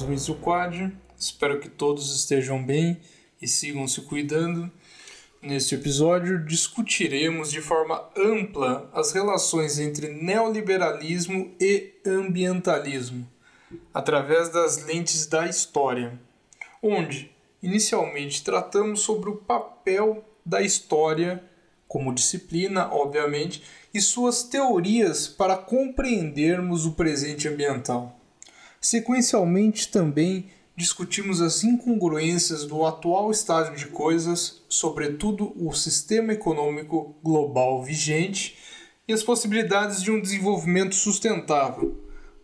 mais um Luiz do Quadro. Espero que todos estejam bem e sigam se cuidando. Neste episódio, discutiremos de forma ampla as relações entre neoliberalismo e ambientalismo, através das lentes da história, onde inicialmente tratamos sobre o papel da história como disciplina, obviamente, e suas teorias para compreendermos o presente ambiental. Sequencialmente, também discutimos as incongruências do atual estado de coisas, sobretudo o sistema econômico global vigente, e as possibilidades de um desenvolvimento sustentável.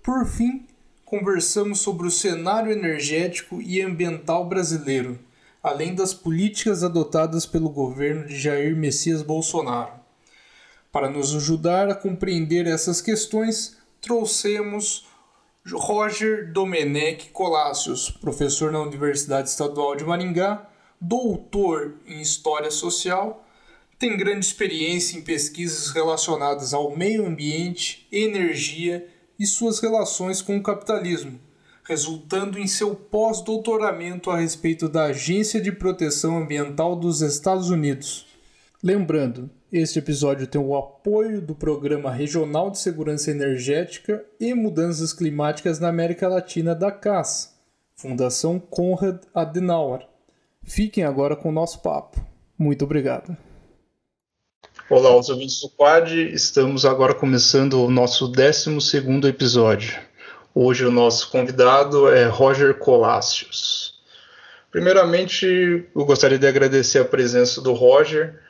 Por fim, conversamos sobre o cenário energético e ambiental brasileiro, além das políticas adotadas pelo governo de Jair Messias Bolsonaro. Para nos ajudar a compreender essas questões, trouxemos Roger Domenech Colacios, professor na Universidade Estadual de Maringá, doutor em História Social, tem grande experiência em pesquisas relacionadas ao meio ambiente, energia e suas relações com o capitalismo, resultando em seu pós-doutoramento a respeito da Agência de Proteção Ambiental dos Estados Unidos. Lembrando, este episódio tem o apoio do Programa Regional de Segurança Energética e Mudanças Climáticas na América Latina da CAS, Fundação Konrad Adenauer. Fiquem agora com o nosso papo. Muito obrigado. Olá, aos ouvintes do Quad. Estamos agora começando o nosso 12º episódio. Hoje o nosso convidado é Roger Colacios. Primeiramente, eu gostaria de agradecer a presença do Roger,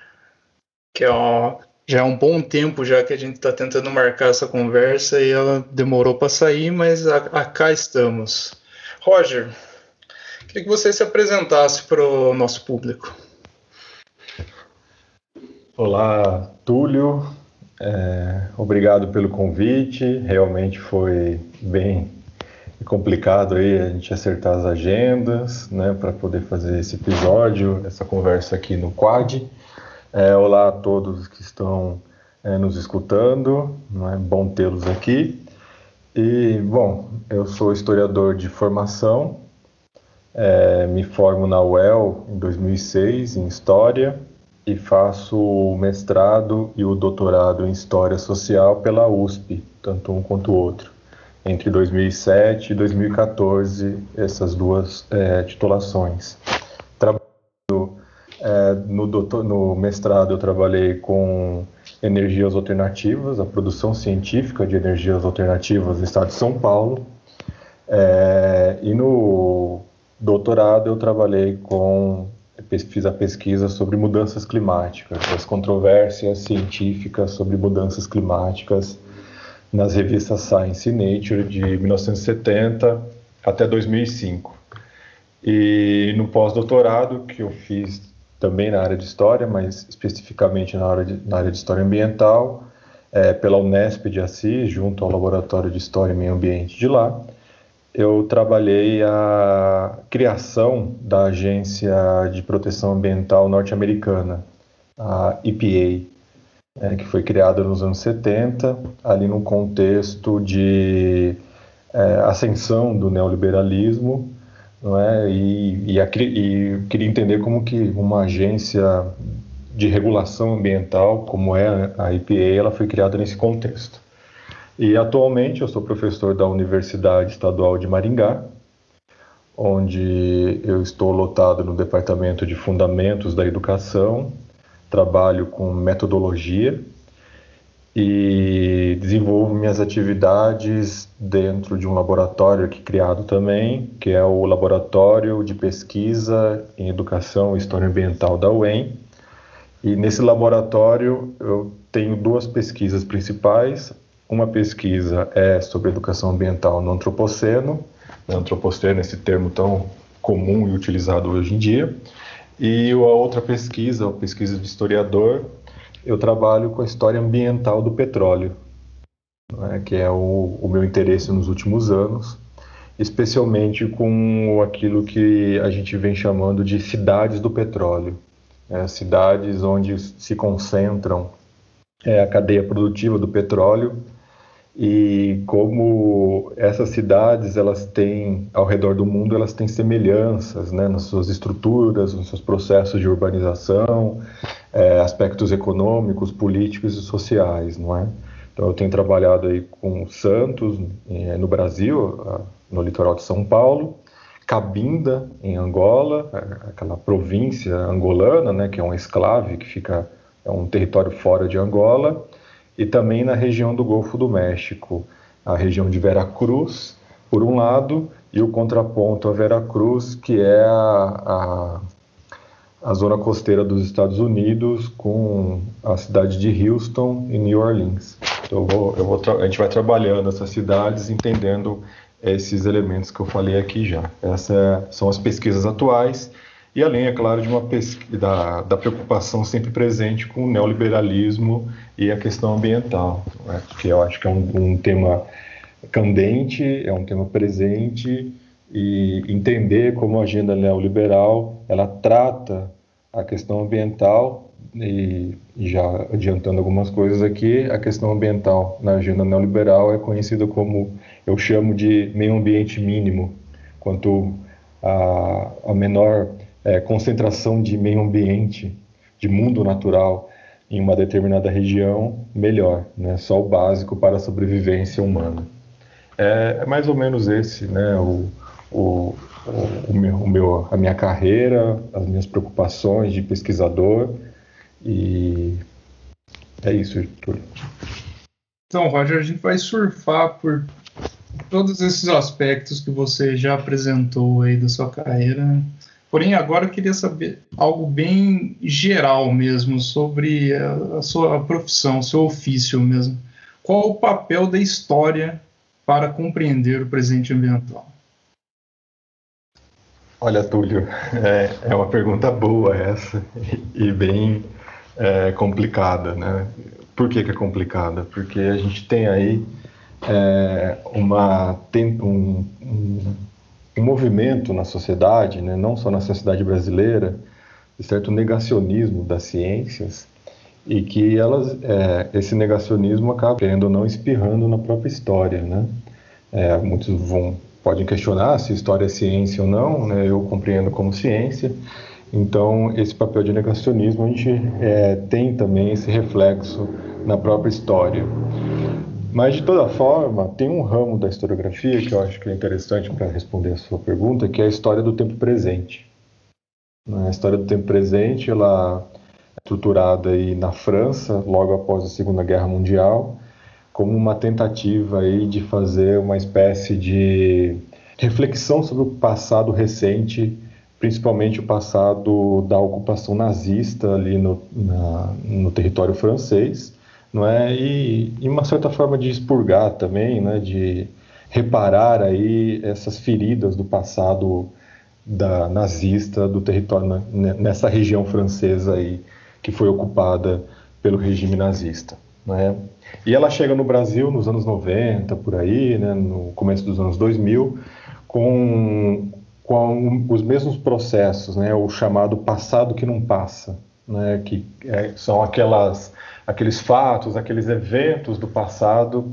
que já é um bom tempo já que a gente está tentando marcar essa conversa e ela demorou para sair, mas cá estamos. Roger, queria que você se apresentasse para o nosso público. Olá, Túlio. Obrigado pelo convite. Realmente foi bem complicado aí a gente acertar as agendas, né, para poder fazer esse episódio, essa conversa aqui no Quad. Olá a todos que estão nos escutando, é bom tê-los aqui. E, bom, eu sou historiador de formação, me formo na UEL em 2006 em História e faço o mestrado e o doutorado em História Social pela USP, tanto um quanto o outro. Entre 2007 e 2014, essas duas titulações. No mestrado eu trabalhei com energias alternativas, a produção científica de energias alternativas no estado de São Paulo, e no doutorado eu trabalhei fiz a pesquisa sobre mudanças climáticas, as controvérsias científicas sobre mudanças climáticas nas revistas Science e Nature de 1970 até 2005. E no pós-doutorado que eu fiz também na área de História, mas especificamente na área de História Ambiental, pela Unesp de Assis, junto ao Laboratório de História e Meio Ambiente de lá, eu trabalhei a criação da Agência de Proteção Ambiental norte-americana, a EPA, que foi criada nos anos 70, ali num contexto de ascensão do neoliberalismo, não é? E queria entender como que uma agência de regulação ambiental, como é a EPA, ela foi criada nesse contexto. E atualmente eu sou professor da Universidade Estadual de Maringá, onde eu estou lotado no Departamento de Fundamentos da Educação, trabalho com metodologia e desenvolvo minhas atividades dentro de um laboratório aqui criado também, que é o Laboratório de Pesquisa em Educação e História Ambiental da UEM. E nesse laboratório eu tenho duas pesquisas principais. Uma pesquisa é sobre educação ambiental no antropoceno. Antropoceno é esse termo tão comum e utilizado hoje em dia. E a outra pesquisa, a pesquisa de historiador, eu trabalho com a história ambiental do petróleo, né, que é o meu interesse nos últimos anos, especialmente com aquilo que a gente vem chamando de cidades do petróleo, cidades onde se concentram a cadeia produtiva do petróleo e como essas cidades, elas têm, ao redor do mundo, elas têm semelhanças, né, nas suas estruturas, nos seus processos de urbanização, aspectos econômicos, políticos e sociais, não é? Então, eu tenho trabalhado aí com Santos, no Brasil, no litoral de São Paulo, Cabinda, em Angola, aquela província angolana, né, que é um enclave, que fica, é um território fora de Angola, e também na região do Golfo do México, a região de Veracruz, por um lado, e o contraponto a Veracruz, que é a zona costeira dos Estados Unidos, com a cidade de Houston e New Orleans. Então a gente vai trabalhando essas cidades, entendendo esses elementos que eu falei aqui já. Essas são as pesquisas atuais, e além, é claro, de uma da preocupação sempre presente com o neoliberalismo e a questão ambiental, né? Que eu acho que é um tema candente, é um tema presente, e entender como a agenda neoliberal, ela trata a questão ambiental, e já adiantando algumas coisas aqui, a questão ambiental na agenda neoliberal é conhecida como, eu chamo de meio ambiente mínimo, quanto a menor concentração de meio ambiente, de mundo natural, em uma determinada região, melhor, né? Só o básico para a sobrevivência humana. É mais ou menos esse, né? A minha carreira, as minhas preocupações de pesquisador, e é isso, Túlio. Então, Roger, a gente vai surfar por todos esses aspectos que você já apresentou aí da sua carreira. Porém, agora eu queria saber algo bem geral mesmo sobre a sua profissão, o seu ofício mesmo. Qual o papel da história para compreender o presente ambiental? Olha, Túlio, é uma pergunta boa essa, e bem complicada, né? Por que é complicada? Porque a gente tem aí um movimento na sociedade, né, não só na sociedade brasileira, de certo negacionismo das ciências, e que esse negacionismo acaba, querendo ou não, espirrando na própria história, né? Muitos podem questionar se história é ciência ou não, né? Eu compreendo como ciência. Então, esse papel de negacionismo, a gente tem também esse reflexo na própria história. Mas, de toda forma, tem um ramo da historiografia que eu acho que é interessante para responder a sua pergunta, que é a história do tempo presente. A história do tempo presente, ela é estruturada aí na França, logo após a Segunda Guerra Mundial, como uma tentativa aí de fazer uma espécie de reflexão sobre o passado recente, principalmente o passado da ocupação nazista ali no território francês, não é? E uma certa forma de expurgar também, né? De reparar aí essas feridas do passado nazista do território, nessa região francesa aí que foi ocupada pelo regime nazista, né? E ela chega no Brasil nos anos 90, por aí, né? No começo dos anos 2000, com os mesmos processos, né? O chamado passado que não passa, né? Que são aqueles fatos, aqueles eventos do passado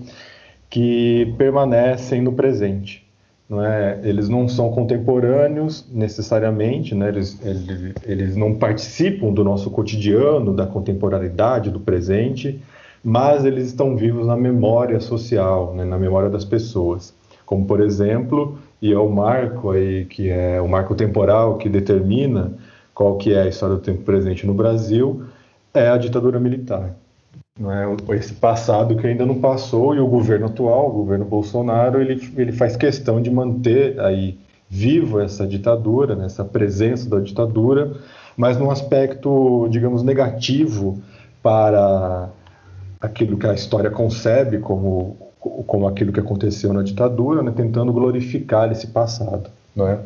que permanecem no presente, não é? Eles não são contemporâneos necessariamente, né? Eles não participam do nosso cotidiano, da contemporaneidade, do presente, mas eles estão vivos na memória social, né? Na memória das pessoas. Como, por exemplo, e é o marco aí, que é o marco temporal que determina qual que é a história do tempo presente no Brasil, é a ditadura militar. Não é? Esse passado que ainda não passou, e o governo atual, o governo Bolsonaro, ele faz questão de manter aí vivo essa ditadura, né, essa presença da ditadura, mas num aspecto, digamos, negativo para aquilo que a história concebe como aquilo que aconteceu na ditadura, né, tentando glorificar esse passado, não é?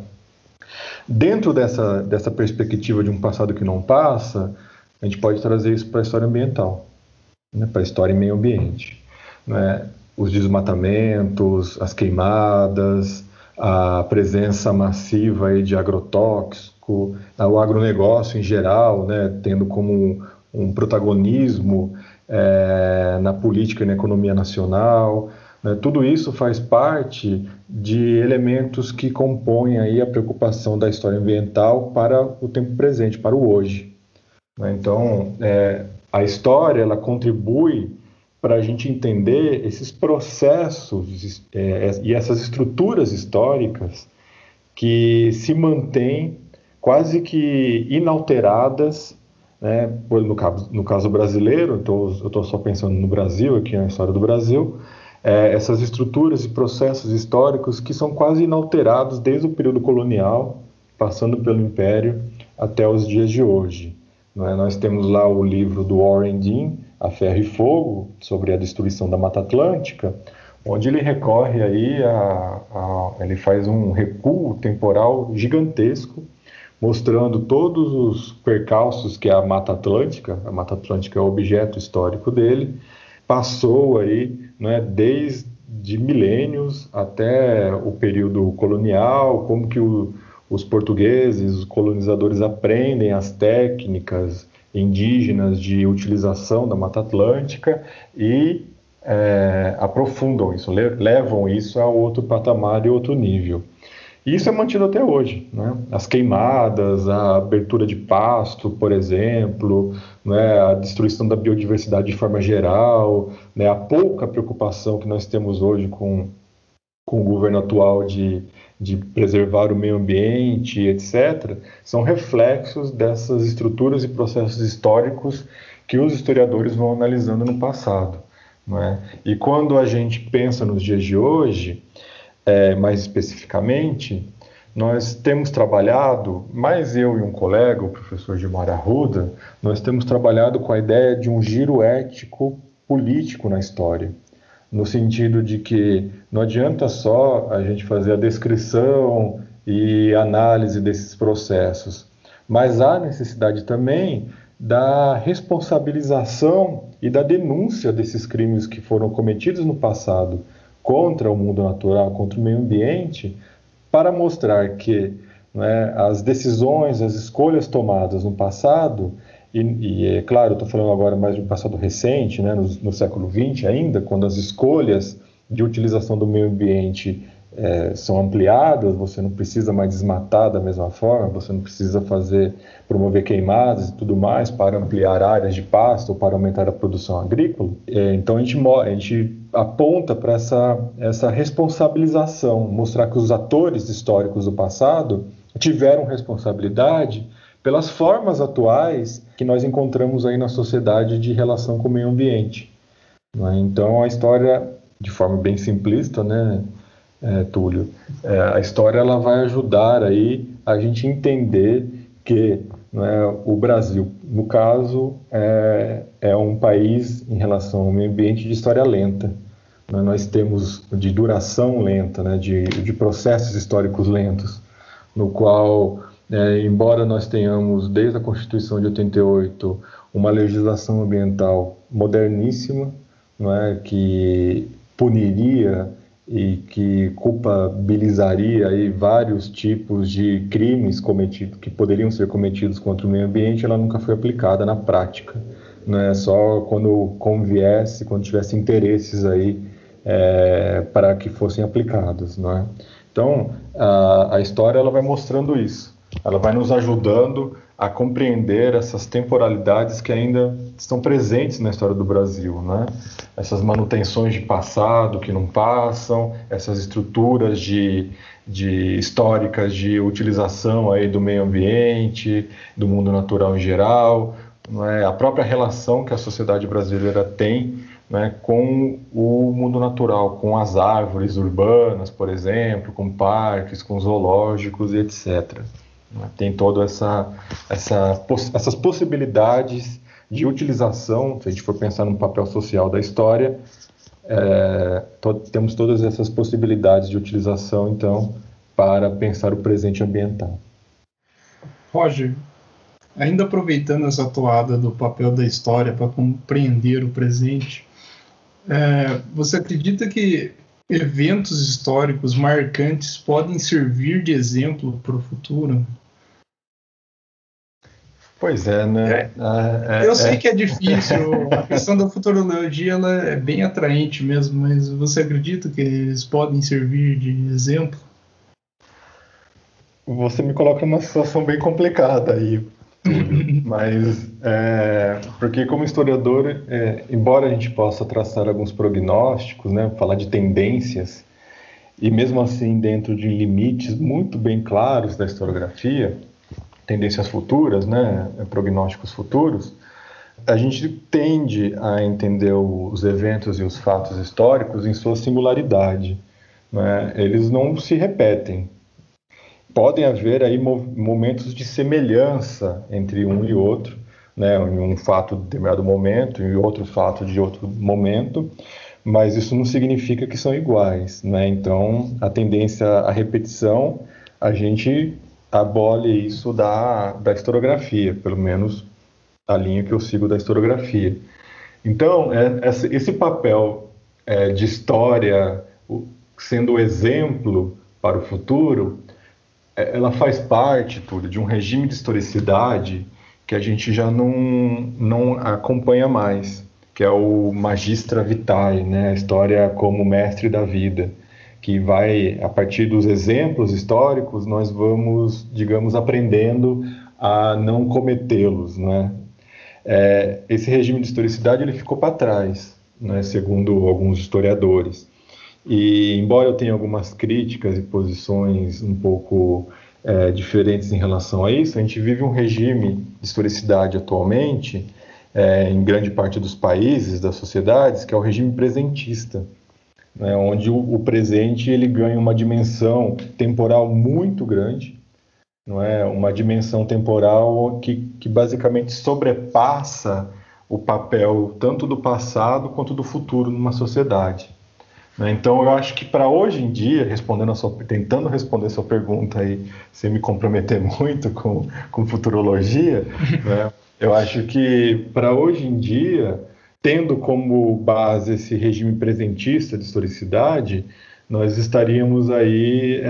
Dentro dessa perspectiva de um passado que não passa, a gente pode trazer isso para a história ambiental, né, para a história e meio ambiente, né? Os desmatamentos, as queimadas, a presença massiva aí de agrotóxico, o agronegócio em geral, né, tendo como um protagonismo na política e na economia nacional, Tudo isso faz parte de elementos que compõem aí a preocupação da história ambiental para o tempo presente, para o hoje. Então, a história ela contribui para a gente entender esses processos e essas estruturas históricas que se mantêm quase que inalteradas, né? No caso brasileiro, eu estou só pensando no Brasil, aqui na história do Brasil, essas estruturas e processos históricos que são quase inalterados desde o período colonial, passando pelo Império, até os dias de hoje. Né? Nós temos lá o livro do Warren Dean, A Ferro e Fogo, sobre a destruição da Mata Atlântica, onde ele recorre aí, ele faz um recuo temporal gigantesco, mostrando todos os percalços que é a Mata Atlântica é o objeto histórico dele, passou aí, né, desde milênios até o período colonial, como que os portugueses, os colonizadores aprendem as técnicas indígenas de utilização da Mata Atlântica e aprofundam isso, levam isso a outro patamar e outro nível. E isso é mantido até hoje, né? As queimadas, a abertura de pasto, por exemplo, né? A destruição da biodiversidade de forma geral, né? A pouca preocupação que nós temos hoje com o governo atual de preservar o meio ambiente, etc., são reflexos dessas estruturas e processos históricos que os historiadores vão analisando no passado, né? E quando a gente pensa nos dias de hoje, mais especificamente, nós temos trabalhado, mais eu e um colega, o professor Gilmar Arruda, nós temos trabalhado com a ideia de um giro ético-político na história, no sentido de que não adianta só a gente fazer a descrição e análise desses processos, mas há necessidade também da responsabilização e da denúncia desses crimes que foram cometidos no passado, contra o mundo natural, contra o meio ambiente, para mostrar que, né, as decisões, as escolhas tomadas no passado, e é claro, estou falando agora mais de um passado recente, né, no século XX ainda, quando as escolhas de utilização do meio ambiente são ampliadas, você não precisa mais desmatar da mesma forma, você não precisa promover queimadas e tudo mais para ampliar áreas de pasto ou para aumentar a produção agrícola. Então a gente aponta para essa responsabilização, mostrar que os atores históricos do passado tiveram responsabilidade pelas formas atuais que nós encontramos aí na sociedade de relação com o meio ambiente. Então a história, de forma bem simplista, né, Túlio, a história ela vai ajudar aí a gente entender que, né, o Brasil, no caso, é um país, em relação ao meio ambiente, de história lenta. Nós temos de duração lenta, né, de processos históricos lentos, no qual, embora nós tenhamos, desde a Constituição de 88, uma legislação ambiental moderníssima, né, que puniria e que culpabilizaria aí vários tipos de crimes cometidos, que poderiam ser cometidos contra o meio ambiente, ela nunca foi aplicada na prática, né? Só quando conviesse, quando tivesse interesses aí, para que fossem aplicados, né? Então, a história ela vai mostrando isso, ela vai nos ajudando a compreender essas temporalidades que ainda estão presentes na história do Brasil, né? Essas manutenções de passado que não passam, essas estruturas históricas de utilização aí do meio ambiente, do mundo natural em geral, né? A própria relação que a sociedade brasileira tem, né, com o mundo natural, com as árvores urbanas, por exemplo, com parques, com zoológicos e etc. Tem todas essas possibilidades de utilização, se a gente for pensar no papel social da história, temos todas essas possibilidades de utilização, então, para pensar o presente ambiental. Roger, ainda aproveitando essa toada do papel da história para compreender o presente, você acredita que eventos históricos marcantes podem servir de exemplo para o futuro? Pois é, né? Eu sei que é difícil, a questão da futurologia ela é bem atraente mesmo, mas você acredita que eles podem servir de exemplo? Você me coloca numa situação bem complicada aí, mas porque como historiador, embora a gente possa traçar alguns prognósticos, né, falar de tendências, e mesmo assim dentro de limites muito bem claros da historiografia, tendências futuras, né, prognósticos futuros, a gente tende a entender os eventos e os fatos históricos em sua singularidade, né? Eles não se repetem. Podem haver aí momentos de semelhança entre um e outro, né, um fato de determinado momento e outro fato de outro momento, mas isso não significa que são iguais, né? Então, a tendência à repetição, a gente abole isso da historiografia, pelo menos a linha que eu sigo da historiografia. Então, esse papel de história sendo exemplo para o futuro, ela faz parte, Túlio, de um regime de historicidade que a gente já não acompanha mais, que é o magistra vitae, né? A história como mestre da vida, que vai, a partir dos exemplos históricos, nós vamos, digamos, aprendendo a não cometê-los, né? Esse regime de historicidade ele ficou para trás, né, segundo alguns historiadores. E, embora eu tenha algumas críticas e posições um pouco diferentes em relação a isso, a gente vive um regime de historicidade atualmente, em grande parte dos países, das sociedades, que é o regime presentista, né, onde o presente ele ganha uma dimensão temporal muito grande, não é? Uma dimensão temporal que basicamente sobrepassa o papel tanto do passado quanto do futuro numa sociedade, né? Então eu acho que para hoje em dia, tentando responder a sua pergunta aí, sem me comprometer muito com futurologia, né, eu acho que para hoje em dia, tendo como base esse regime presentista de historicidade, nós estaríamos aí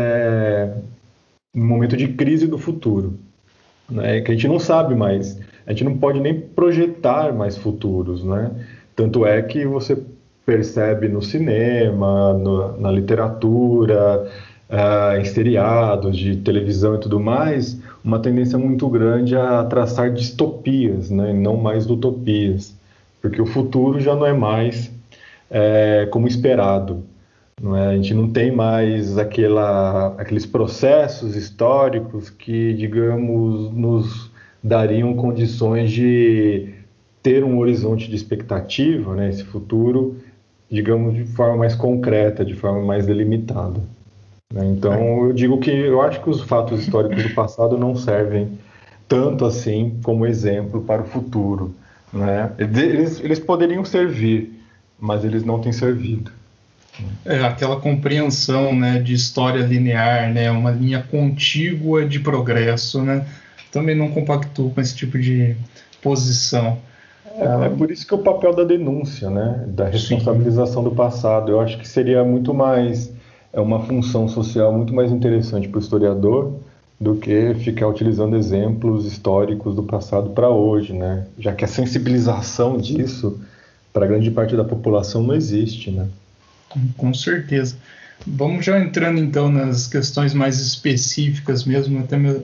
num momento de crise do futuro, né? Que a gente não sabe mais, a gente não pode nem projetar mais futuros, né? Tanto é que você percebe no cinema, na literatura, em seriados de televisão e tudo mais, uma tendência muito grande a traçar distopias, né? E não mais utopias. Porque o futuro já não é mais como esperado, não é? A gente não tem mais aqueles processos históricos que, digamos, nos dariam condições de ter um horizonte de expectativa, né? Esse futuro, digamos, de forma mais concreta, de forma mais delimitada, né? Então, eu acho que os fatos históricos do passado não servem tanto assim como exemplo para o futuro, né? Eles poderiam servir, mas eles não têm servido. Aquela compreensão, né, de história linear, né, uma linha contígua de progresso, né, também não compactua com esse tipo de posição. É por isso que é o papel da denúncia, né, da responsabilização do passado. Eu acho que seria muito mais uma função social muito mais interessante para o historiador do que ficar utilizando exemplos históricos do passado para hoje, né? Já que a sensibilização disso para grande parte da população não existe, né? Com certeza. Vamos já entrando então nas questões mais específicas mesmo, até mesmo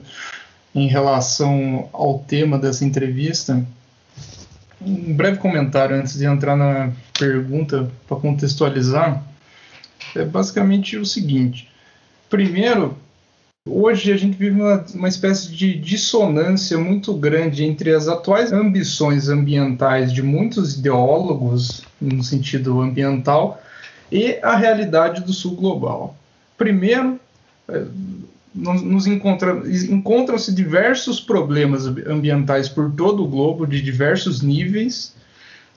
em relação ao tema dessa entrevista. Um breve comentário antes de entrar na pergunta para contextualizar. É basicamente o seguinte. Primeiro, hoje a gente vive uma espécie de dissonância muito grande entre as atuais ambições ambientais de muitos ideólogos, no sentido ambiental, e a realidade do sul global. Primeiro, encontram-se diversos problemas ambientais por todo o globo, de diversos níveis,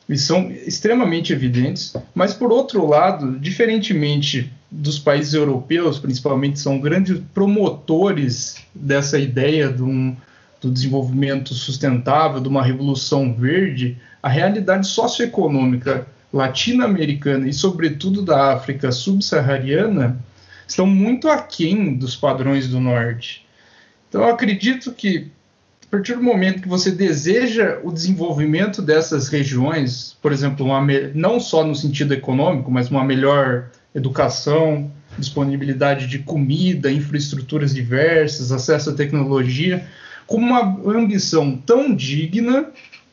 e são extremamente evidentes, mas, por outro lado, diferentemente dos países europeus, principalmente, são grandes promotores dessa ideia do desenvolvimento sustentável, de uma revolução verde, a realidade socioeconômica latino-americana e, sobretudo, da África subsaariana estão muito aquém dos padrões do norte. Então, eu acredito que a partir do momento que você deseja o desenvolvimento dessas regiões, por exemplo, não só no sentido econômico, mas uma melhor educação, disponibilidade de comida, infraestruturas diversas, acesso à tecnologia, com uma ambição tão digna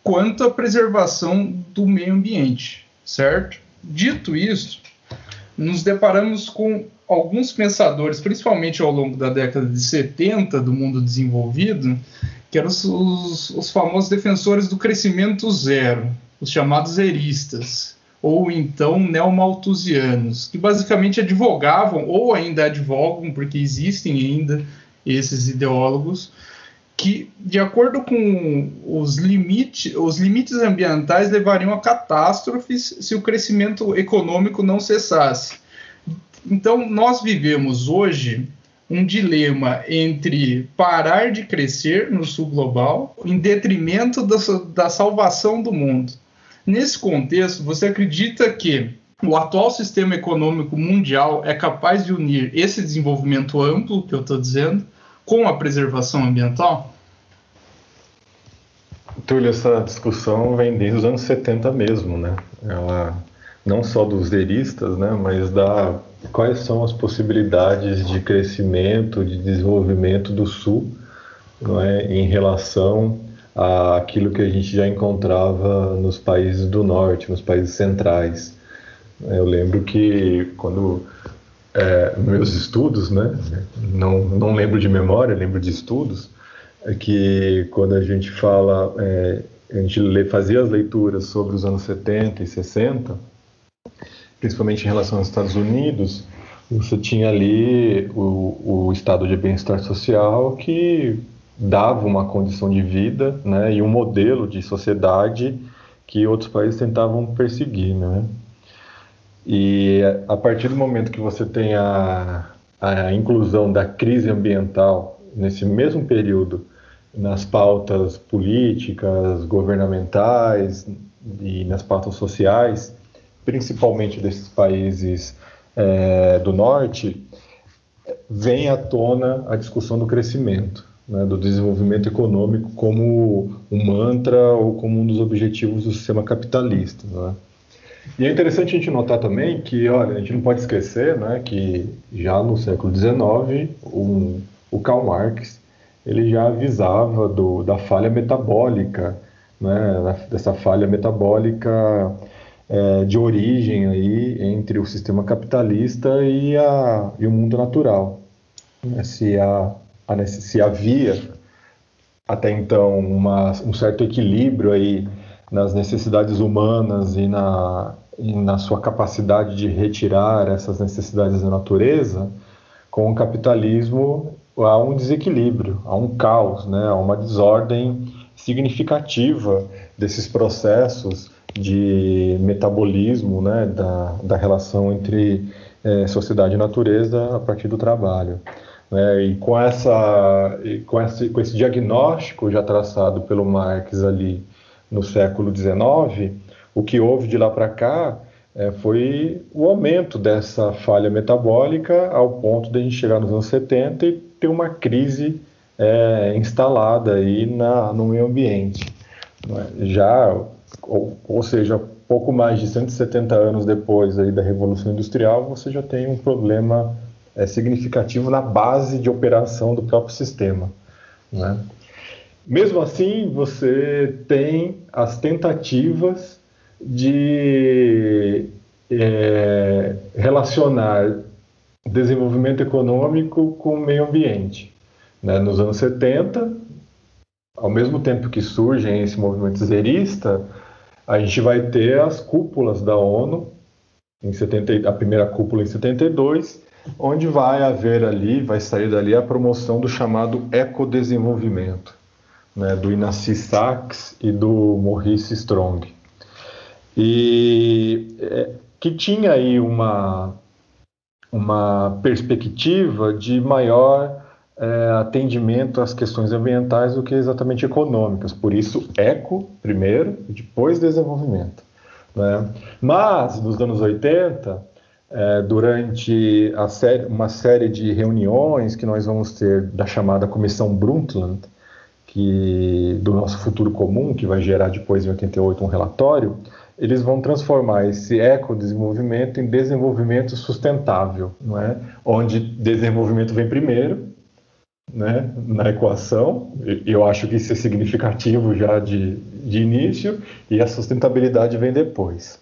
quanto a preservação do meio ambiente, certo? Dito isso, nos deparamos com alguns pensadores, principalmente ao longo da década de 70 do mundo desenvolvido, que eram os famosos defensores do crescimento zero, os chamados zeristas, ou então neomalthusianos, que basicamente advogavam, ou ainda advogam, porque existem ainda esses ideólogos, que, de acordo com os limites ambientais, levariam a catástrofes se o crescimento econômico não cessasse. Então, nós vivemos hoje um dilema entre parar de crescer no sul global em detrimento da salvação do mundo. Nesse contexto, você acredita que o atual sistema econômico mundial é capaz de unir esse desenvolvimento amplo, que eu estou dizendo, com a preservação ambiental? Túlio, essa discussão vem desde os anos 70 mesmo, né? Ela não só dos zeristas, né, mas da quais são as possibilidades de crescimento, de desenvolvimento do Sul, não é, em relação àquilo que a gente já encontrava nos países do Norte, nos países centrais. Eu lembro que quando meus estudos, né, não lembro de memória, lembro de estudos, que quando a gente fala, a gente fazia as leituras sobre os anos 70 e 60, principalmente em relação aos Estados Unidos, você tinha ali o estado de bem-estar social que dava uma condição de vida, né, e um modelo de sociedade que outros países tentavam perseguir, né? E a partir do momento que você tem a inclusão da crise ambiental nesse mesmo período nas pautas políticas, governamentais e nas pautas sociais, principalmente desses países do Norte, vem à tona a discussão do crescimento, né, do desenvolvimento econômico como um mantra ou como um dos objetivos do sistema capitalista, né? E é interessante a gente notar também que, olha, a gente não pode esquecer, né, que já no século XIX, o Karl Marx ele já avisava da falha metabólica, né, dessa falha metabólica de origem aí entre o sistema capitalista e o mundo natural. Se havia até então um certo equilíbrio aí nas necessidades humanas e na sua capacidade de retirar essas necessidades da natureza, com o capitalismo há um desequilíbrio, há um caos, né, há uma desordem significativa desses processos de metabolismo, né, da relação entre sociedade e natureza a partir do trabalho, né? E com esse diagnóstico já traçado pelo Marx ali no século XIX, o que houve de lá para cá foi o aumento dessa falha metabólica ao ponto de a gente chegar nos anos 70 e ter uma crise instalada aí no meio ambiente, né? Ou seja, pouco mais de 170 anos depois aí da Revolução Industrial, você já tem um problema significativo na base de operação do próprio sistema, né? Mesmo assim, você tem as tentativas de relacionar desenvolvimento econômico com o meio ambiente, né? Nos anos 70, ao mesmo tempo que surge esse movimento zerista, a gente vai ter as cúpulas da ONU, a primeira cúpula em 72, onde vai sair dali a promoção do chamado ecodesenvolvimento, né, do Inassi Sachs e do Maurice Strong, e que tinha aí uma perspectiva de maior atendimento às questões ambientais do que exatamente econômicas, por isso eco primeiro e depois desenvolvimento, né? Mas nos anos 80, durante uma série de reuniões que nós vamos ter da chamada Comissão Brundtland, do nosso futuro comum, que vai gerar depois em 88 um relatório, eles vão transformar esse ecodesenvolvimento em desenvolvimento sustentável, não é? Onde desenvolvimento vem primeiro, né, na equação, eu acho que isso é significativo já de início, e a sustentabilidade vem depois.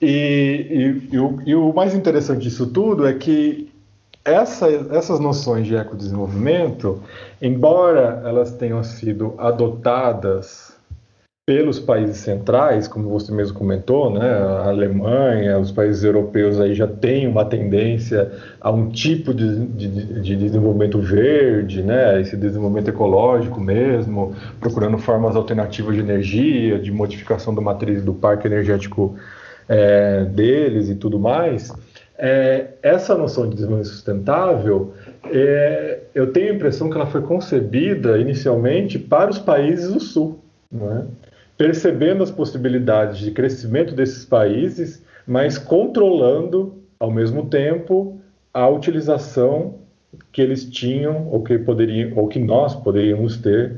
E o mais interessante disso tudo é que essas noções de ecodesenvolvimento, embora elas tenham sido adotadas pelos países centrais, como você mesmo comentou, né, a Alemanha, os países europeus aí já têm uma tendência a um tipo de desenvolvimento verde, né, esse desenvolvimento ecológico mesmo, procurando formas alternativas de energia, de modificação da matriz do parque energético deles e tudo mais. Essa noção de desenvolvimento sustentável, eu tenho a impressão que ela foi concebida inicialmente para os países do Sul, né? Percebendo as possibilidades de crescimento desses países, mas controlando, ao mesmo tempo, a utilização que eles tinham ou que nós poderíamos ter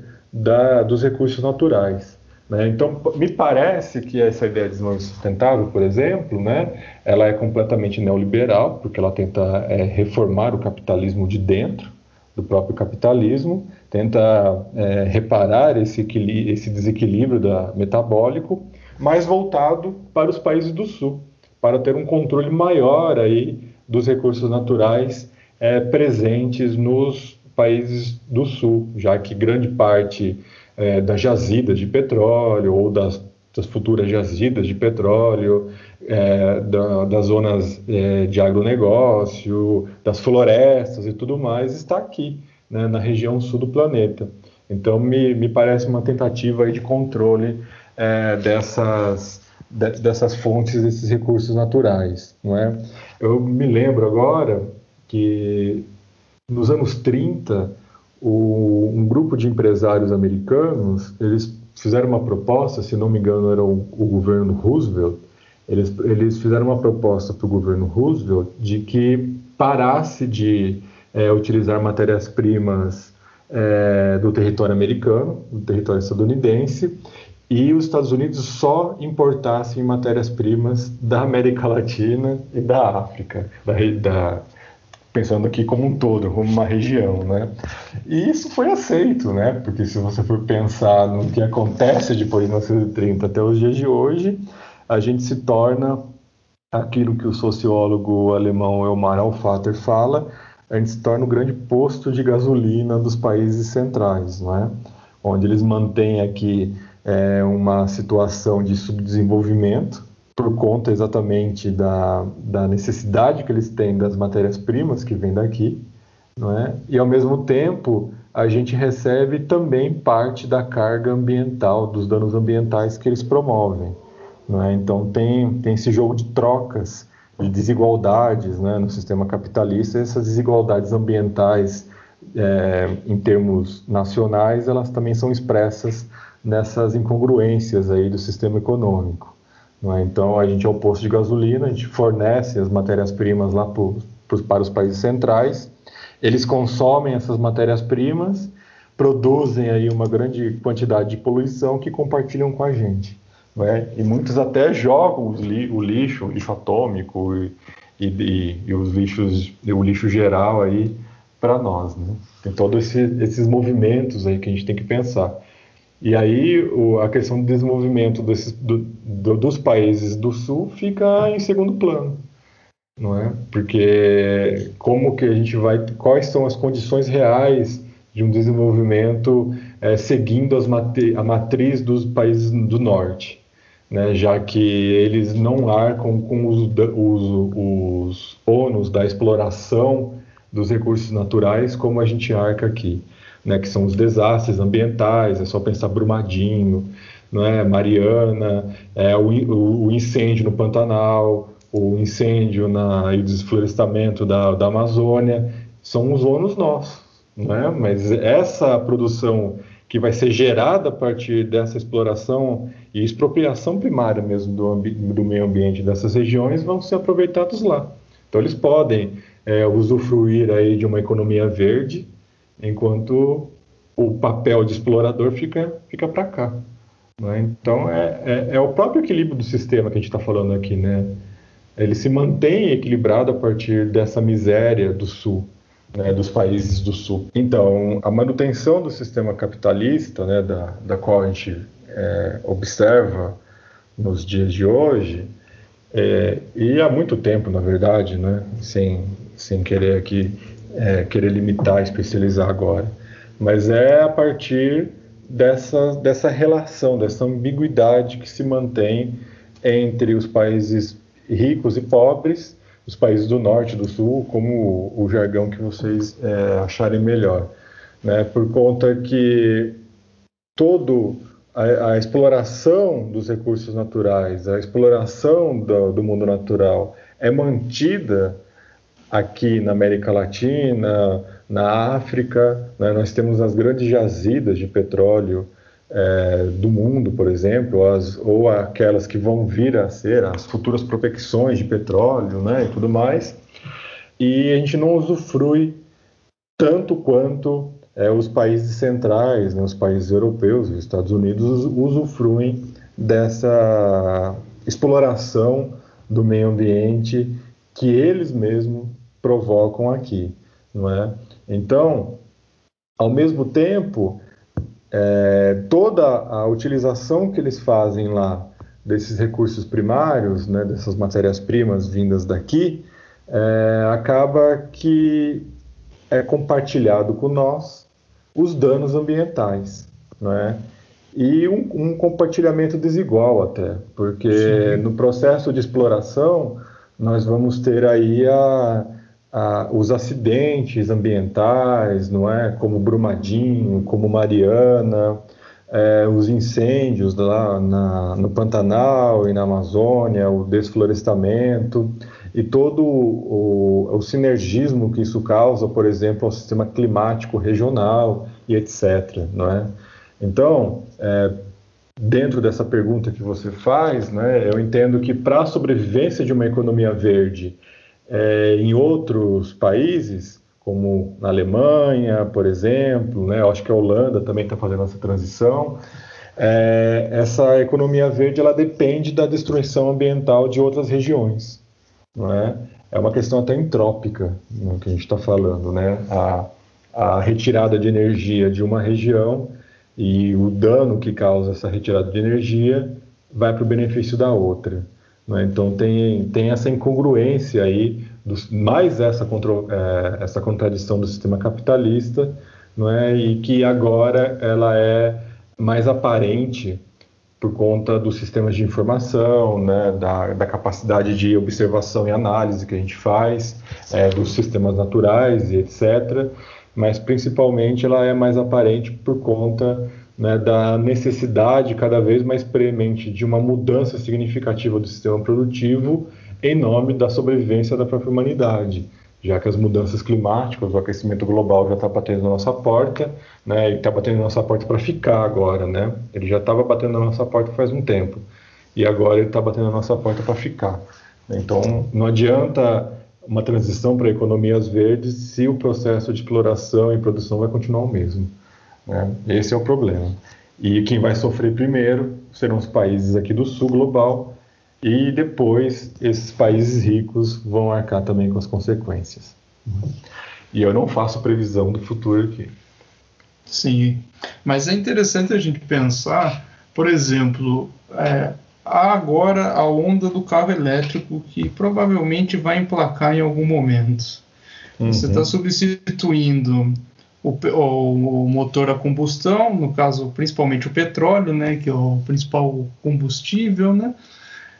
dos recursos naturais. Né? Então, me parece que essa ideia de desenvolvimento sustentável, por exemplo, né, ela é completamente neoliberal, porque ela tenta reformar o capitalismo de dentro do próprio capitalismo, tenta reparar esse desequilíbrio metabólico, mas voltado para os países do Sul, para ter um controle maior aí dos recursos naturais presentes nos países do Sul, já que grande parte das jazidas de petróleo ou das futuras jazidas de petróleo, das zonas de agronegócio, das florestas e tudo mais, está aqui, né, na região sul do planeta. Então, me parece uma tentativa aí de controle dessas fontes, desses recursos naturais. Não é? Eu me lembro agora que, nos anos 30, um grupo de empresários americanos, eles fizeram uma proposta, se não me engano era o governo Roosevelt, eles fizeram uma proposta para o governo Roosevelt de que parasse de utilizar matérias-primas do território americano, do território estadunidense, e os Estados Unidos só importassem matérias-primas da América Latina e da África, pensando aqui como um todo, como uma região, né? E isso foi aceito, né? Porque se você for pensar no que acontece depois de 1930 até os dias de hoje, a gente se torna aquilo que o sociólogo alemão Elmar Alfater fala, a gente se torna o grande posto de gasolina dos países centrais, né? Onde eles mantêm aqui uma situação de subdesenvolvimento, por conta exatamente da necessidade que eles têm das matérias-primas que vêm daqui, não é? E, ao mesmo tempo, a gente recebe também parte da carga ambiental, dos danos ambientais que eles promovem, não é? Então, tem esse jogo de trocas, de desigualdades, né, no sistema capitalista. Essas desigualdades ambientais, em termos nacionais, elas também são expressas nessas incongruências aí do sistema econômico. Então, a gente é o posto de gasolina, a gente fornece as matérias-primas lá para os países centrais, eles consomem essas matérias-primas, produzem aí uma grande quantidade de poluição que compartilham com a gente. Né? E muitos até jogam o lixo atômico e o lixo geral aí para nós. Né? Tem todos esses movimentos aí que a gente tem que pensar. E aí a questão do desenvolvimento dos países do Sul fica em segundo plano, não é? Porque como que a gente vai... Quais são as condições reais de um desenvolvimento seguindo a matriz dos países do Norte, né? Já que eles não arcam com os ônus da exploração dos recursos naturais como a gente arca aqui. Né, que são os desastres ambientais, é só pensar Brumadinho, né, Mariana, o incêndio no Pantanal, o incêndio e o desflorestamento da Amazônia, são os ônus nossos, né? Mas essa produção que vai ser gerada a partir dessa exploração e expropriação primária mesmo do meio ambiente dessas regiões vão ser aproveitados lá. Então eles podem usufruir aí de uma economia verde, enquanto o papel de explorador fica para cá. Né? Então, é o próprio equilíbrio do sistema que a gente está falando aqui, né? Ele se mantém equilibrado a partir dessa miséria do Sul, né, dos países do Sul. Então, a manutenção do sistema capitalista, né, da qual a gente observa nos dias de hoje, e há muito tempo, na verdade, né, sem querer aqui querer limitar, especializar agora, mas é a partir dessa relação, dessa ambiguidade que se mantém entre os países ricos e pobres, os países do norte, do sul, como o jargão que vocês acharem melhor, né? Por conta que toda a exploração dos recursos naturais, a exploração do mundo natural é mantida aqui na América Latina, na África, né? Nós temos as grandes jazidas de petróleo do mundo, por exemplo, ou aquelas que vão vir a ser as futuras prospecções de petróleo, né, e tudo mais, e a gente não usufrui tanto quanto os países centrais, né, os países europeus, os Estados Unidos, usufruem dessa exploração do meio ambiente que eles mesmos provocam aqui, não é? Então, ao mesmo tempo, toda a utilização que eles fazem lá desses recursos primários, né, dessas matérias-primas vindas daqui, acaba que é compartilhado com nós os danos ambientais, né? E um compartilhamento desigual até, porque, sim, no processo de exploração nós vamos ter aí os acidentes ambientais, não é? Como Brumadinho, como Mariana, os incêndios lá no Pantanal e na Amazônia, o desflorestamento e todo o sinergismo que isso causa, por exemplo, ao sistema climático regional e etc., não é? Então, dentro dessa pergunta que você faz, né, eu entendo que para a sobrevivência de uma economia verde em outros países, como na Alemanha, por exemplo, né, eu acho que a Holanda também está fazendo essa transição, essa economia verde ela depende da destruição ambiental de outras regiões, não é? É uma questão até entrópica, né, que a gente está falando, né? A retirada de energia de uma região e o dano que causa essa retirada de energia vai para o benefício da outra. Então tem essa incongruência aí, mais essa contradição do sistema capitalista, não é? E que agora ela é mais aparente por conta dos sistemas de informação, né? Da capacidade de observação e análise que a gente faz, dos sistemas naturais e etc., mas principalmente ela é mais aparente por conta, né, da necessidade cada vez mais premente de uma mudança significativa do sistema produtivo em nome da sobrevivência da própria humanidade, já que as mudanças climáticas, o aquecimento global já está batendo na nossa porta, né, ele está batendo na nossa porta para ficar agora, né? Ele já estava batendo na nossa porta faz um tempo, e agora ele está batendo na nossa porta para ficar. Então, não adianta uma transição para economias verdes se o processo de exploração e produção vai continuar o mesmo. Esse é o problema, e quem vai sofrer primeiro serão os países aqui do sul global, e depois esses países ricos vão arcar também com as consequências. E eu não faço previsão do futuro aqui. Sim, mas é interessante a gente pensar, por exemplo, há agora a onda do carro elétrico que provavelmente vai emplacar em algum momento. Você está substituindo o motor a combustão, no caso principalmente o petróleo, né, que é o principal combustível, né,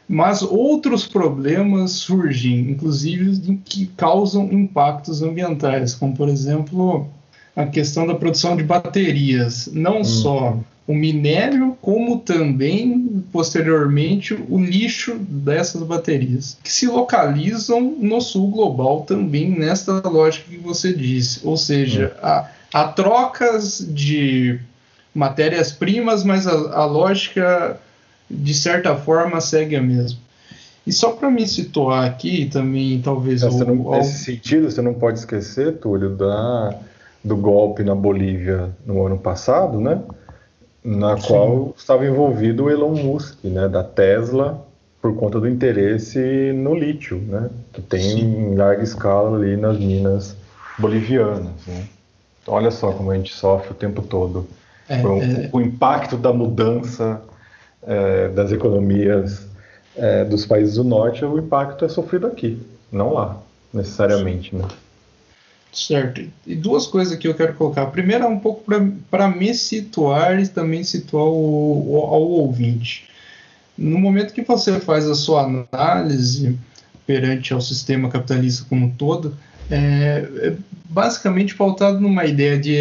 mas outros problemas surgem, inclusive que causam impactos ambientais, como por exemplo a questão da produção de baterias, não só o minério, como também posteriormente o lixo dessas baterias, que se localizam no sul global também, nesta lógica que você disse, ou seja, há trocas de matérias-primas, mas a lógica, de certa forma, segue a mesma. E só para me situar aqui, também, talvez... Nesse sentido, você não pode esquecer, Túlio, do golpe na Bolívia no ano passado, né? Na Sim. qual estava envolvido o Elon Musk, né? Da Tesla, por conta do interesse no lítio, né? Que tem Sim. em larga escala ali nas minas bolivianas, né? Olha só como a gente sofre o tempo todo o impacto da mudança das economias dos países do norte. O impacto é sofrido aqui, não lá, necessariamente, né? Certo. E duas coisas que eu quero colocar. A primeira é um pouco para me situar e também situar ao ouvinte. No momento que você faz a sua análise perante ao sistema capitalista como um todo, é basicamente pautado numa ideia de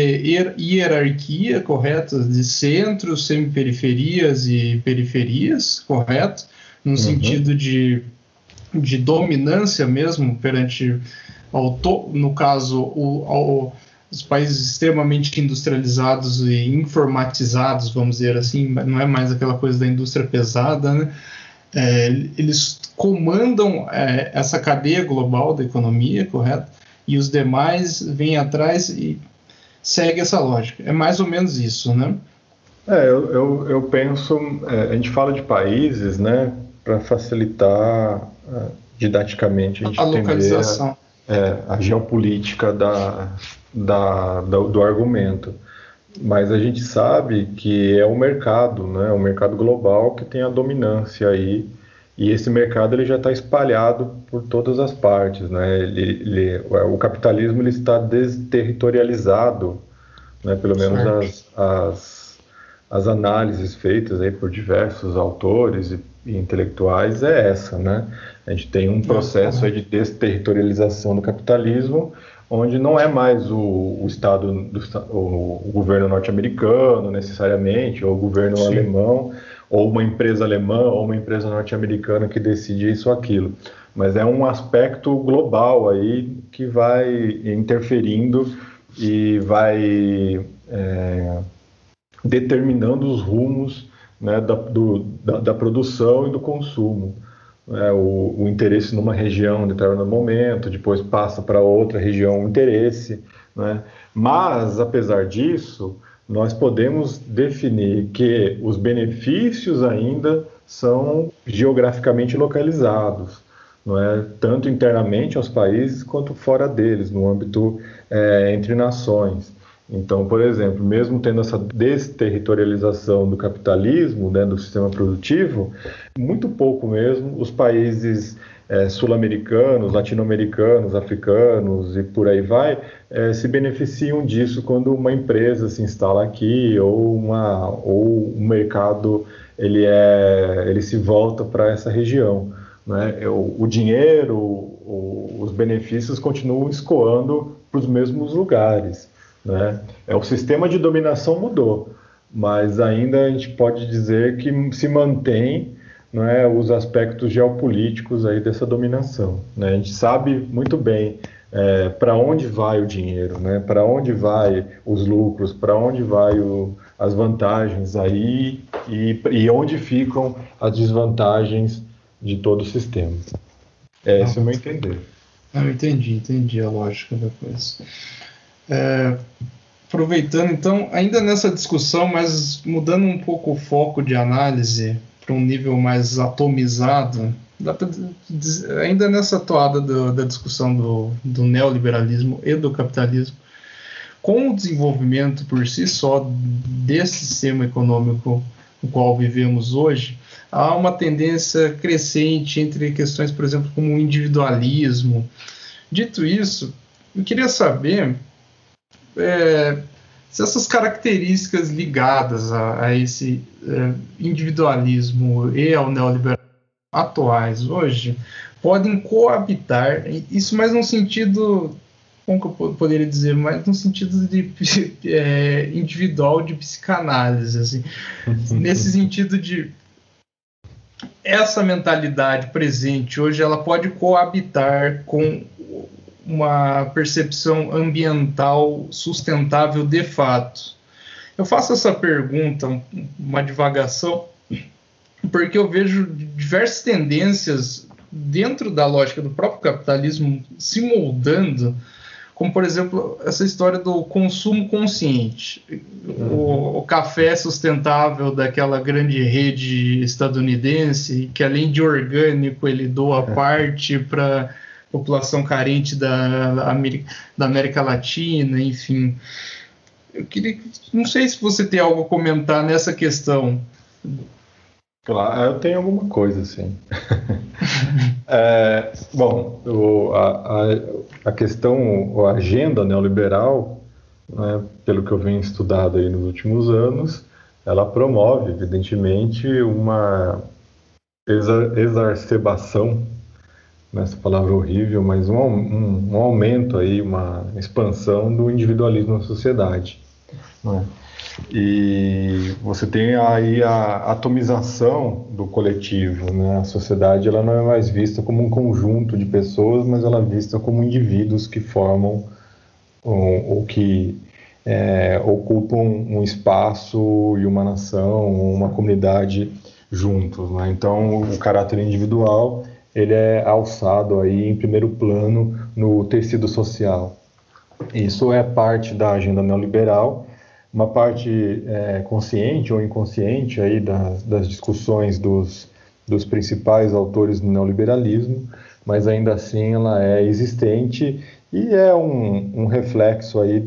hierarquia, correto? De centros, semi-periferias e periferias, correto? No uhum. sentido de dominância mesmo perante, no caso, os países extremamente industrializados e informatizados, vamos dizer assim, não é mais aquela coisa da indústria pesada, né? Eles comandam essa cadeia global da economia, correto? E os demais vêm atrás e seguem essa lógica. É mais ou menos isso, né? Eu penso... a gente fala de países, né? Para facilitar didaticamente a gente entender a geopolítica do argumento. Mas a gente sabe que é o mercado, né? O mercado global que tem a dominância aí, e esse mercado ele já está espalhado por todas as partes, né? O capitalismo ele está desterritorializado, né? Pelo menos as análises feitas aí por diversos autores e intelectuais é essa, né? A gente tem um processo aí de desterritorialização do capitalismo, onde não é mais o governo norte-americano necessariamente, ou o governo Sim. alemão, ou uma empresa alemã, ou uma empresa norte-americana que decide isso ou aquilo. Mas é um aspecto global aí que vai interferindo e vai determinando os rumos, né, da produção e do consumo. O interesse numa região em determinado momento, depois passa para outra região o interesse, né? Mas, apesar disso, nós podemos definir que os benefícios ainda são geograficamente localizados, não é? Tanto internamente aos países quanto fora deles, no âmbito entre nações. Então, por exemplo, mesmo tendo essa desterritorialização do capitalismo, né, do sistema produtivo, muito pouco mesmo os países sul-americanos, latino-americanos, africanos e por aí vai, se beneficiam disso quando uma empresa se instala aqui ou um mercado ele se volta para essa região, né? O dinheiro, os benefícios continuam escoando para os mesmos lugares, né? O sistema de dominação mudou, mas ainda a gente pode dizer que se mantém, né, os aspectos geopolíticos aí dessa dominação, né? A gente sabe muito bem para onde vai o dinheiro, né? Para onde vai os lucros, para onde vai as vantagens aí e onde ficam as desvantagens de todo o sistema. Esse é o meu entender. Eu entendi a lógica da coisa. Aproveitando então, ainda nessa discussão, mas mudando um pouco o foco de análise para um nível mais atomizado, ainda nessa toada da discussão do neoliberalismo e do capitalismo, com o desenvolvimento por si só desse sistema econômico no qual vivemos hoje, há uma tendência crescente entre questões, por exemplo, como o individualismo. Dito isso, eu queria saber... se essas características ligadas a esse individualismo e ao neoliberalismo atuais hoje podem coabitar, isso mais num sentido, como que eu poderia dizer, mais num sentido de, individual de psicanálise, assim, nesse sentido de essa mentalidade presente hoje, ela pode coabitar com uma percepção ambiental sustentável de fato. Eu faço essa pergunta, uma divagação, porque eu vejo diversas tendências dentro da lógica do próprio capitalismo se moldando como, por exemplo, essa história do consumo consciente. O café sustentável daquela grande rede estadunidense, que além de orgânico, ele doa parte para população carente da América Latina, enfim. Eu queria, não sei se você tem algo a comentar nessa questão. Claro, eu tenho alguma coisa, sim. Bom, a questão, a agenda neoliberal, né, pelo que eu venho estudado aí nos últimos anos, ela promove, evidentemente, uma exacerbação, nessa palavra horrível, mas um aumento aí, uma expansão do individualismo na sociedade, né? E você tem aí a atomização do coletivo, né? A sociedade, ela não é mais vista como um conjunto de pessoas, mas ela é vista como indivíduos que formam ou que ocupam um espaço e uma nação, uma comunidade juntos, né? Então, o caráter individual, ele é alçado aí em primeiro plano no tecido social. Isso é parte da agenda neoliberal, uma parte consciente ou inconsciente aí das discussões dos principais autores do neoliberalismo, mas ainda assim ela é existente e é um reflexo aí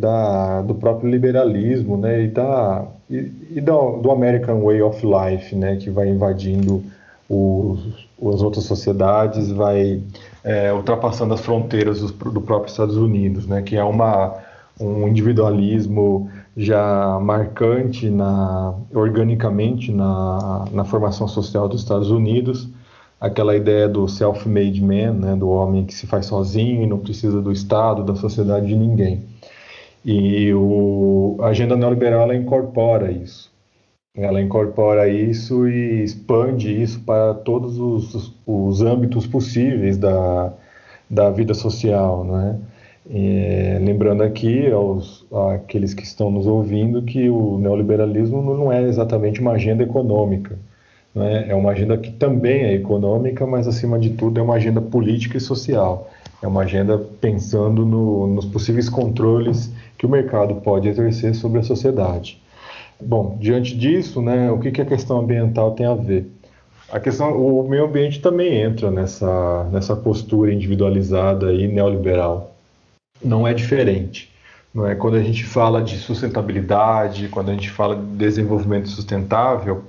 do próprio liberalismo, né, do American Way of Life, né, que vai invadindo as outras sociedades, vai ultrapassando as fronteiras do próprio Estados Unidos, né, que é um individualismo já marcante organicamente na formação social dos Estados Unidos, aquela ideia do self-made man, né, do homem que se faz sozinho e não precisa do Estado, da sociedade, de ninguém. E a agenda neoliberal, ela incorpora isso. Ela incorpora isso e expande isso para todos os âmbitos possíveis da vida social, né? E, lembrando aqui àqueles que estão nos ouvindo, que o neoliberalismo não é exatamente uma agenda econômica, né? É uma agenda que também é econômica, mas acima de tudo é uma agenda política e social. É uma agenda pensando nos possíveis controles que o mercado pode exercer sobre a sociedade. Bom, diante disso, né, o que a questão ambiental tem a ver? O meio ambiente também entra nessa postura individualizada e neoliberal. Não é diferente, não é? Quando a gente fala de sustentabilidade, quando a gente fala de desenvolvimento sustentável,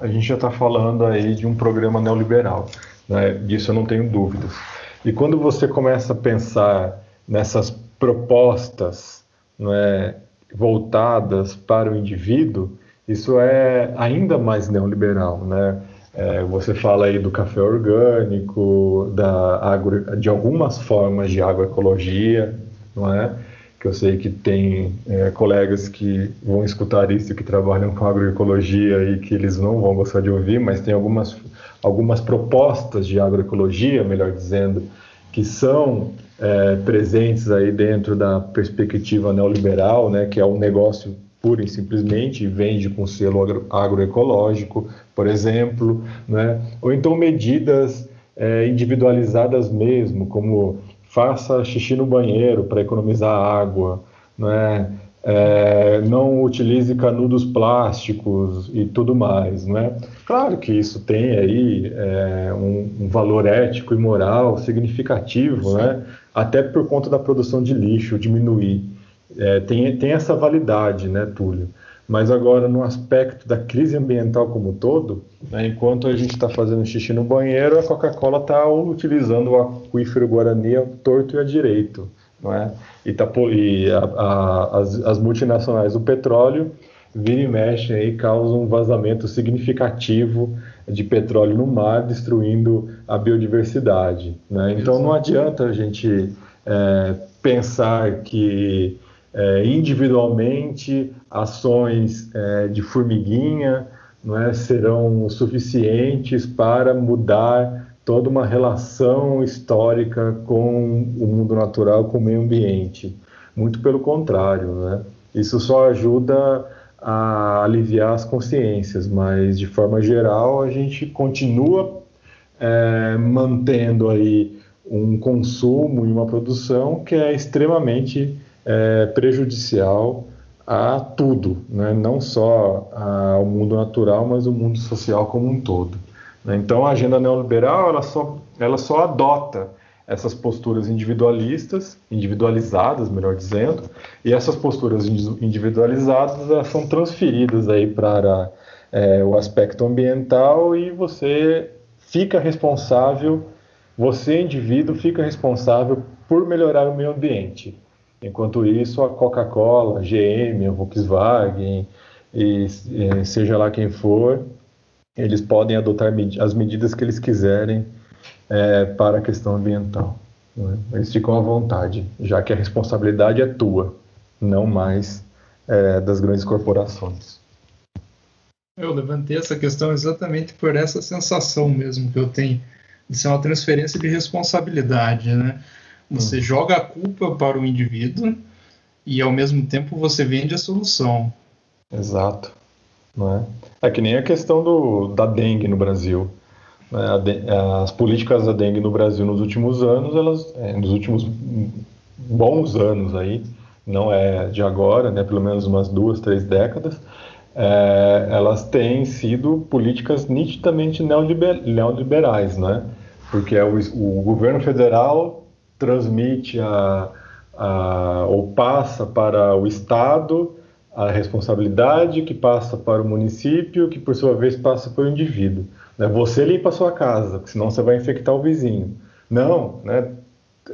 a gente já está falando aí de um programa neoliberal, né? Disso eu não tenho dúvidas. E quando você começa a pensar nessas propostas, não é, voltadas para o indivíduo, isso é ainda mais neoliberal, né? Você fala aí do café orgânico, de algumas formas de agroecologia, não é? Que eu sei que tem colegas que vão escutar isso, que trabalham com agroecologia e que eles não vão gostar de ouvir, mas tem algumas propostas de agroecologia, melhor dizendo, que são presentes aí dentro da perspectiva neoliberal, né, que é um negócio puro e simplesmente, vende com selo agroecológico, por exemplo, né, ou então medidas individualizadas mesmo, como faça xixi no banheiro para economizar água, né, não utilize canudos plásticos e tudo mais, né? Claro que isso tem aí um valor ético e moral significativo, sim, né? Até por conta da produção de lixo diminuir. Tem essa validade, né, Túlio? Mas agora, no aspecto da crise ambiental como um todo, né, enquanto a gente está fazendo xixi no banheiro, a Coca-Cola está utilizando o aquífero Guarani ao torto e à direito, não é? As multinacionais do petróleo vira e mexe aí, causam um vazamento significativo de petróleo no mar, destruindo a biodiversidade, né? Então não adianta a gente pensar que individualmente ações de formiguinha, não é, serão suficientes para mudar toda uma relação histórica com o mundo natural, com o meio ambiente. Muito pelo contrário, né? Isso só ajuda a aliviar as consciências, mas de forma geral a gente continua mantendo aí um consumo e uma produção que é extremamente prejudicial a tudo, né? Não só ao mundo natural, mas ao mundo social como um todo. Então, a agenda neoliberal ela só adota essas posturas individualizadas, melhor dizendo, e essas posturas individualizadas elas são transferidas aí para o aspecto ambiental, e você fica responsável, você indivíduo fica responsável por melhorar o meio ambiente. Enquanto isso, a Coca-Cola, a GM, a Volkswagen, e seja lá quem for, eles podem adotar as medidas que eles quiserem para a questão ambiental, né? Eles ficam à vontade, já que a responsabilidade é tua, não mais das grandes corporações. Eu levantei essa questão exatamente por essa sensação mesmo que eu tenho, de ser uma transferência de responsabilidade, né? Você joga a culpa para o indivíduo e, ao mesmo tempo, você vende a solução. Exato. Não é? É que nem a questão da dengue no Brasil. As políticas da dengue no Brasil nos últimos anos, nos últimos bons anos aí, não é de agora, né, pelo menos umas 2, 3 décadas, elas têm sido políticas nitidamente neoliberais, né? Porque o governo federal transmite ou passa para o Estado a responsabilidade, que passa para o município, que por sua vez passa para o indivíduo. Você limpa a sua casa, senão você vai infectar o vizinho. Não, né?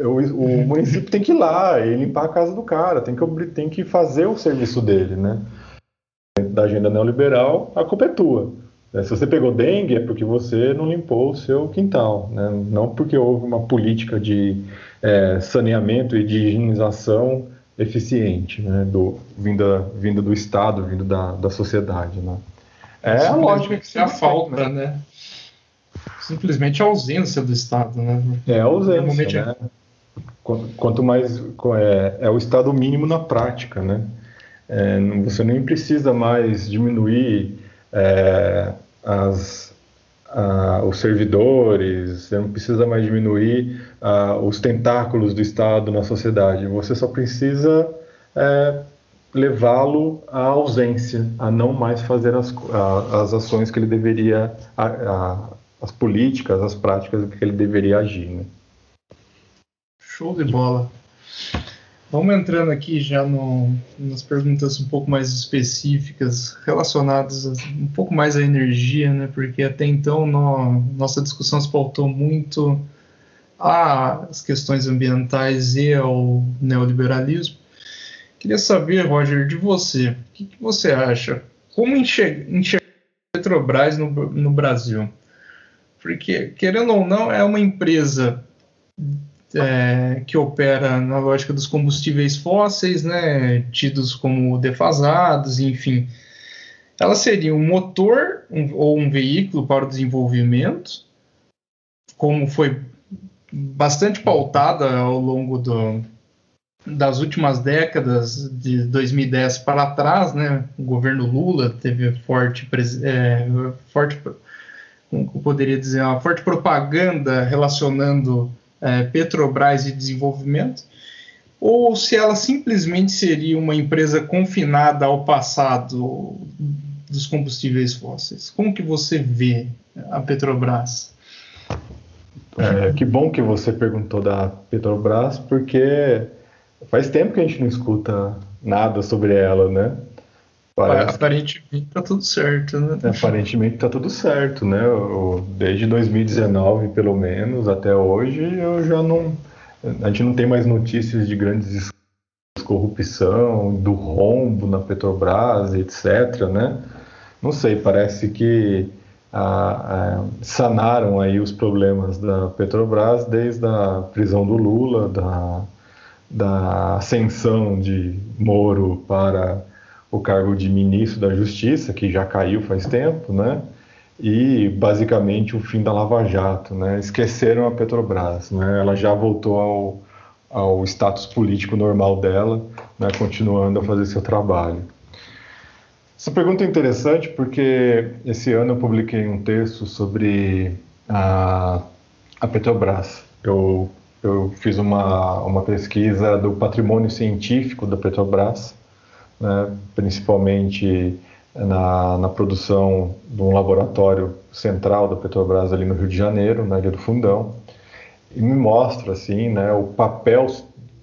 O município tem que ir lá e limpar a casa do cara, tem que fazer o serviço dele, né? Da agenda neoliberal, a culpa é tua. Se você pegou dengue, é porque você não limpou o seu quintal, né? Não porque houve uma política de saneamento e de higienização eficiente, né? Vinda do Estado, vinda da sociedade, né? É a lógica que se falta, né? Simplesmente a ausência do Estado, né? É a ausência, né? Quanto mais... É o Estado mínimo na prática, né? Você nem precisa mais diminuir... os servidores, você não precisa mais diminuir os tentáculos do Estado na sociedade, você só precisa levá-lo à ausência, a não mais fazer as ações que ele deveria, as políticas, as práticas que ele deveria agir, né? Show de bola. Vamos entrando aqui já nas perguntas um pouco mais específicas, relacionadas um pouco mais à energia, né? Porque até então nossa discussão se pautou muito às questões ambientais e ao neoliberalismo. Queria saber, Roger, de você, o que você acha? Como enxergar a Petrobras no Brasil? Porque, querendo ou não, é uma empresa... que opera na lógica dos combustíveis fósseis, né, tidos como defasados, enfim. Ela seria um motor ou um veículo para o desenvolvimento, como foi bastante pautada ao longo das últimas décadas, de 2010 para trás, né? O governo Lula teve uma forte propaganda relacionando Petrobras e desenvolvimento, ou se ela simplesmente seria uma empresa confinada ao passado dos combustíveis fósseis. Como que você vê a Petrobras? Que bom que você perguntou da Petrobras, porque faz tempo que a gente não escuta nada sobre ela, né? Aparentemente está tudo certo, né? Aparentemente está tudo certo, né? Desde 2019, pelo menos, até hoje, a gente não tem mais notícias de grandes corrupção, do rombo na Petrobras, etc, né? Não sei, parece que sanaram aí os problemas da Petrobras desde a prisão do Lula, da ascensão de Moro para... o cargo de ministro da Justiça, que já caiu faz tempo, né? E, basicamente, o fim da Lava Jato, né? Esqueceram a Petrobras, né? Ela já voltou ao status político normal dela, né? Continuando a fazer seu trabalho. Essa pergunta é interessante porque esse ano eu publiquei um texto sobre a Petrobras. Eu Eu fiz uma pesquisa do patrimônio científico da Petrobras, né, principalmente na produção de um laboratório central da Petrobras ali no Rio de Janeiro, na Ilha do Fundão, e me mostra assim, né, o papel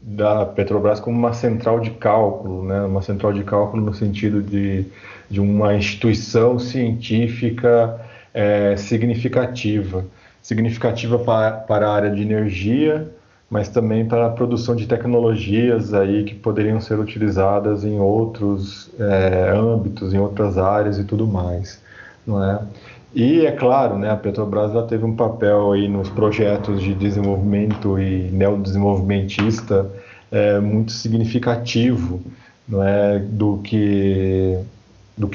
da Petrobras como uma central de cálculo, né, uma central de cálculo no sentido de uma instituição científica significativa para a área de energia, mas também para a produção de tecnologias aí que poderiam ser utilizadas em outros âmbitos, em outras áreas e tudo mais, não é? E é claro, né, a Petrobras ela teve um papel aí nos projetos de desenvolvimento e neodesenvolvimentista muito significativo, não é, do que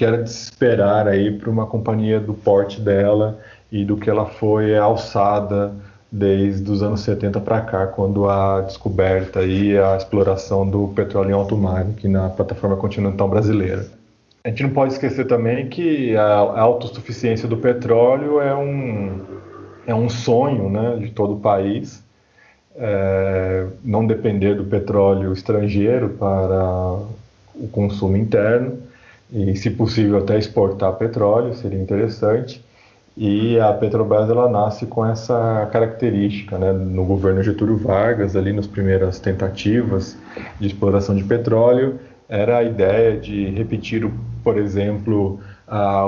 era de se esperar aí para uma companhia do porte dela e do que ela foi alçada desde os anos 70 para cá, quando a descoberta e a exploração do petróleo em alto mar aqui na plataforma continental brasileira. A gente não pode esquecer também que a autossuficiência do petróleo é um sonho, né, de todo o país, não depender do petróleo estrangeiro para o consumo interno e, se possível, até exportar petróleo, seria interessante. E a Petrobras ela nasce com essa característica, né? No governo Getúlio Vargas, ali nas primeiras tentativas de exploração de petróleo, era a ideia de repetir, por exemplo,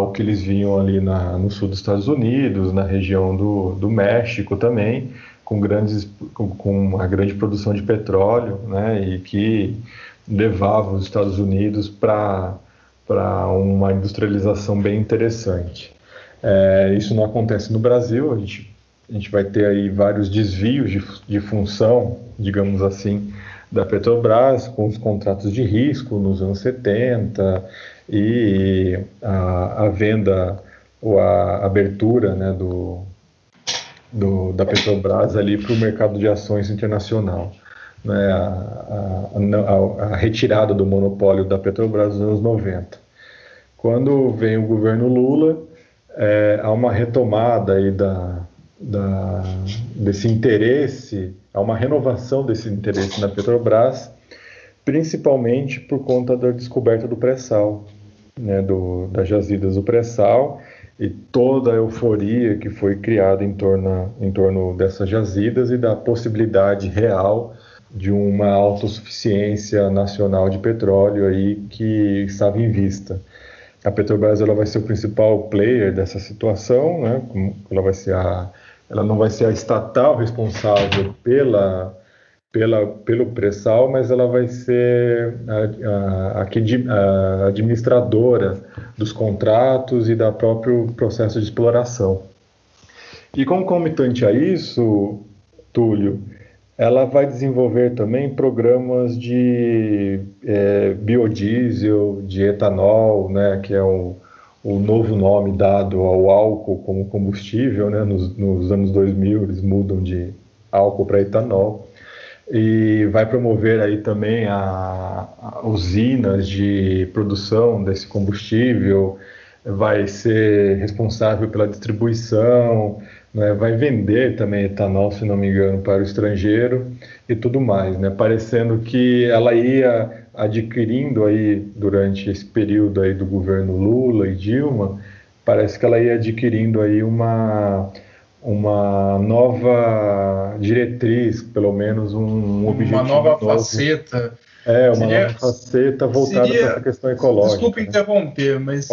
o que eles viam ali no sul dos Estados Unidos, na região do México também, com uma grande produção de petróleo, né? E que levava os Estados Unidos para uma industrialização bem interessante. Isso não acontece no Brasil, a gente vai ter aí vários desvios de função, digamos assim, da Petrobras, com os contratos de risco nos anos 70 e a venda ou a abertura, né, da Petrobras ali para o mercado de ações internacional, né, a retirada do monopólio da Petrobras nos anos 90. Quando vem o governo Lula, há uma retomada aí desse interesse, há uma renovação desse interesse na Petrobras, principalmente por conta da descoberta do pré-sal, né, das jazidas do pré-sal e toda a euforia que foi criada em torno dessas jazidas e da possibilidade real de uma autossuficiência nacional de petróleo aí que estava em vista. A Petrobras ela vai ser o principal player dessa situação, né? Ela não vai ser a estatal responsável pelo pré-sal, mas ela vai ser a administradora dos contratos e do próprio processo de exploração. E concomitante a isso, Túlio, ela vai desenvolver também programas de biodiesel, de etanol, né, que é o novo nome dado ao álcool como combustível, né, nos anos 2000 eles mudam de álcool para etanol, e vai promover aí também usinas de produção desse combustível, vai ser responsável pela distribuição, né, vai vender também etanol, se não me engano, para o estrangeiro e tudo mais, né, parecendo que ela ia adquirindo aí, durante esse período aí do governo Lula e Dilma, parece que ela ia adquirindo aí uma nova diretriz, pelo menos um objetivo novo. Uma nova faceta. Uma faceta voltada para essa questão ecológica. Desculpa interromper, mas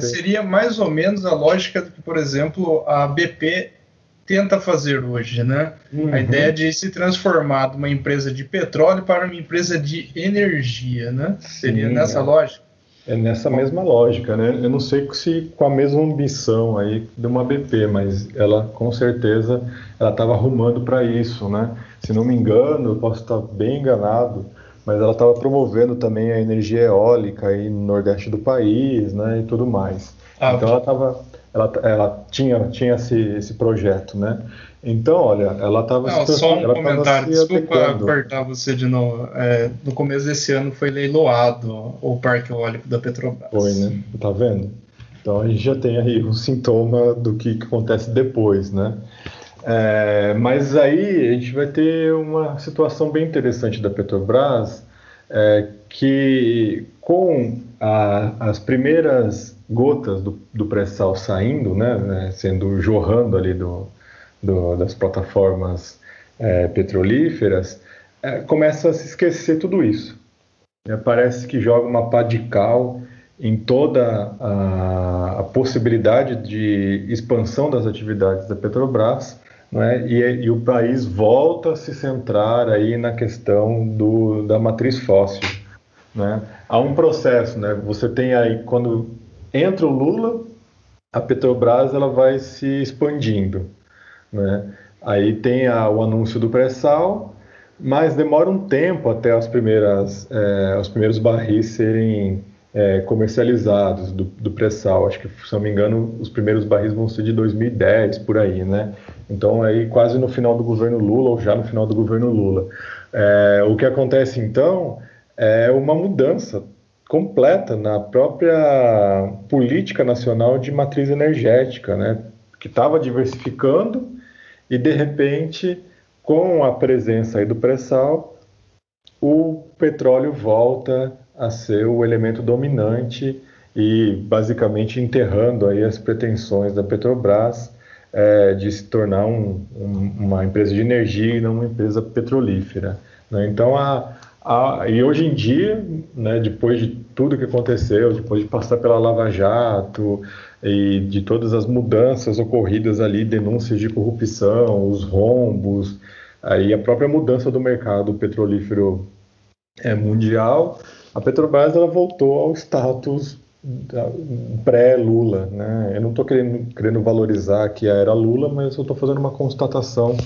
seria mais ou menos a lógica do que, por exemplo, a BP tenta fazer hoje, né? Uhum. A ideia de se transformar de uma empresa de petróleo para uma empresa de energia, né? Seria nessa lógica? É nessa mesma lógica, né? Eu não sei se com a mesma ambição aí de uma BP, mas ela, com certeza, ela estava arrumando para isso, né? Se não me engano, eu posso estar bem enganado, mas ela estava promovendo também a energia eólica aí no Nordeste do país, né, e tudo mais. Então ela tinha esse projeto, né? Então, olha, ela estava... Só um comentário, desculpa cortar você de novo. No começo desse ano foi leiloado o parque eólico da Petrobras. Foi, né? Tá vendo? Então a gente já tem aí um sintoma do que acontece depois, né? Mas aí a gente vai ter uma situação bem interessante da Petrobras, que com as primeiras gotas do pré-sal saindo, jorrando ali das plataformas petrolíferas, começa a se esquecer tudo isso. Parece que joga uma pá de cal em toda a possibilidade de expansão das atividades da Petrobras, né? E o país volta a se centrar aí na questão da matriz fóssil, né? Há um processo, né? Você tem aí, quando entra o Lula, a Petrobras ela vai se expandindo, né? Aí tem o anúncio do pré-sal, mas demora um tempo até os primeiros barris serem comercializados do pré-sal. Acho que, se não me engano, os primeiros barris vão ser de 2010, por aí, né? Então, aí quase no final do governo Lula, ou já no final do governo Lula. O que acontece, então, é uma mudança completa na própria política nacional de matriz energética, né? Que estava diversificando e, de repente, com a presença aí do pré-sal, o petróleo volta a ser o elemento dominante e basicamente enterrando aí as pretensões da Petrobras de se tornar uma empresa de energia e não uma empresa petrolífera, né? Então, e hoje em dia, né, depois de tudo que aconteceu, depois de passar pela Lava Jato e de todas as mudanças ocorridas ali, denúncias de corrupção, os rombos, aí a própria mudança do mercado petrolífero mundial, a Petrobras ela voltou ao status pré-Lula, né? Eu não estou querendo valorizar que era Lula, mas eu estou fazendo uma constatação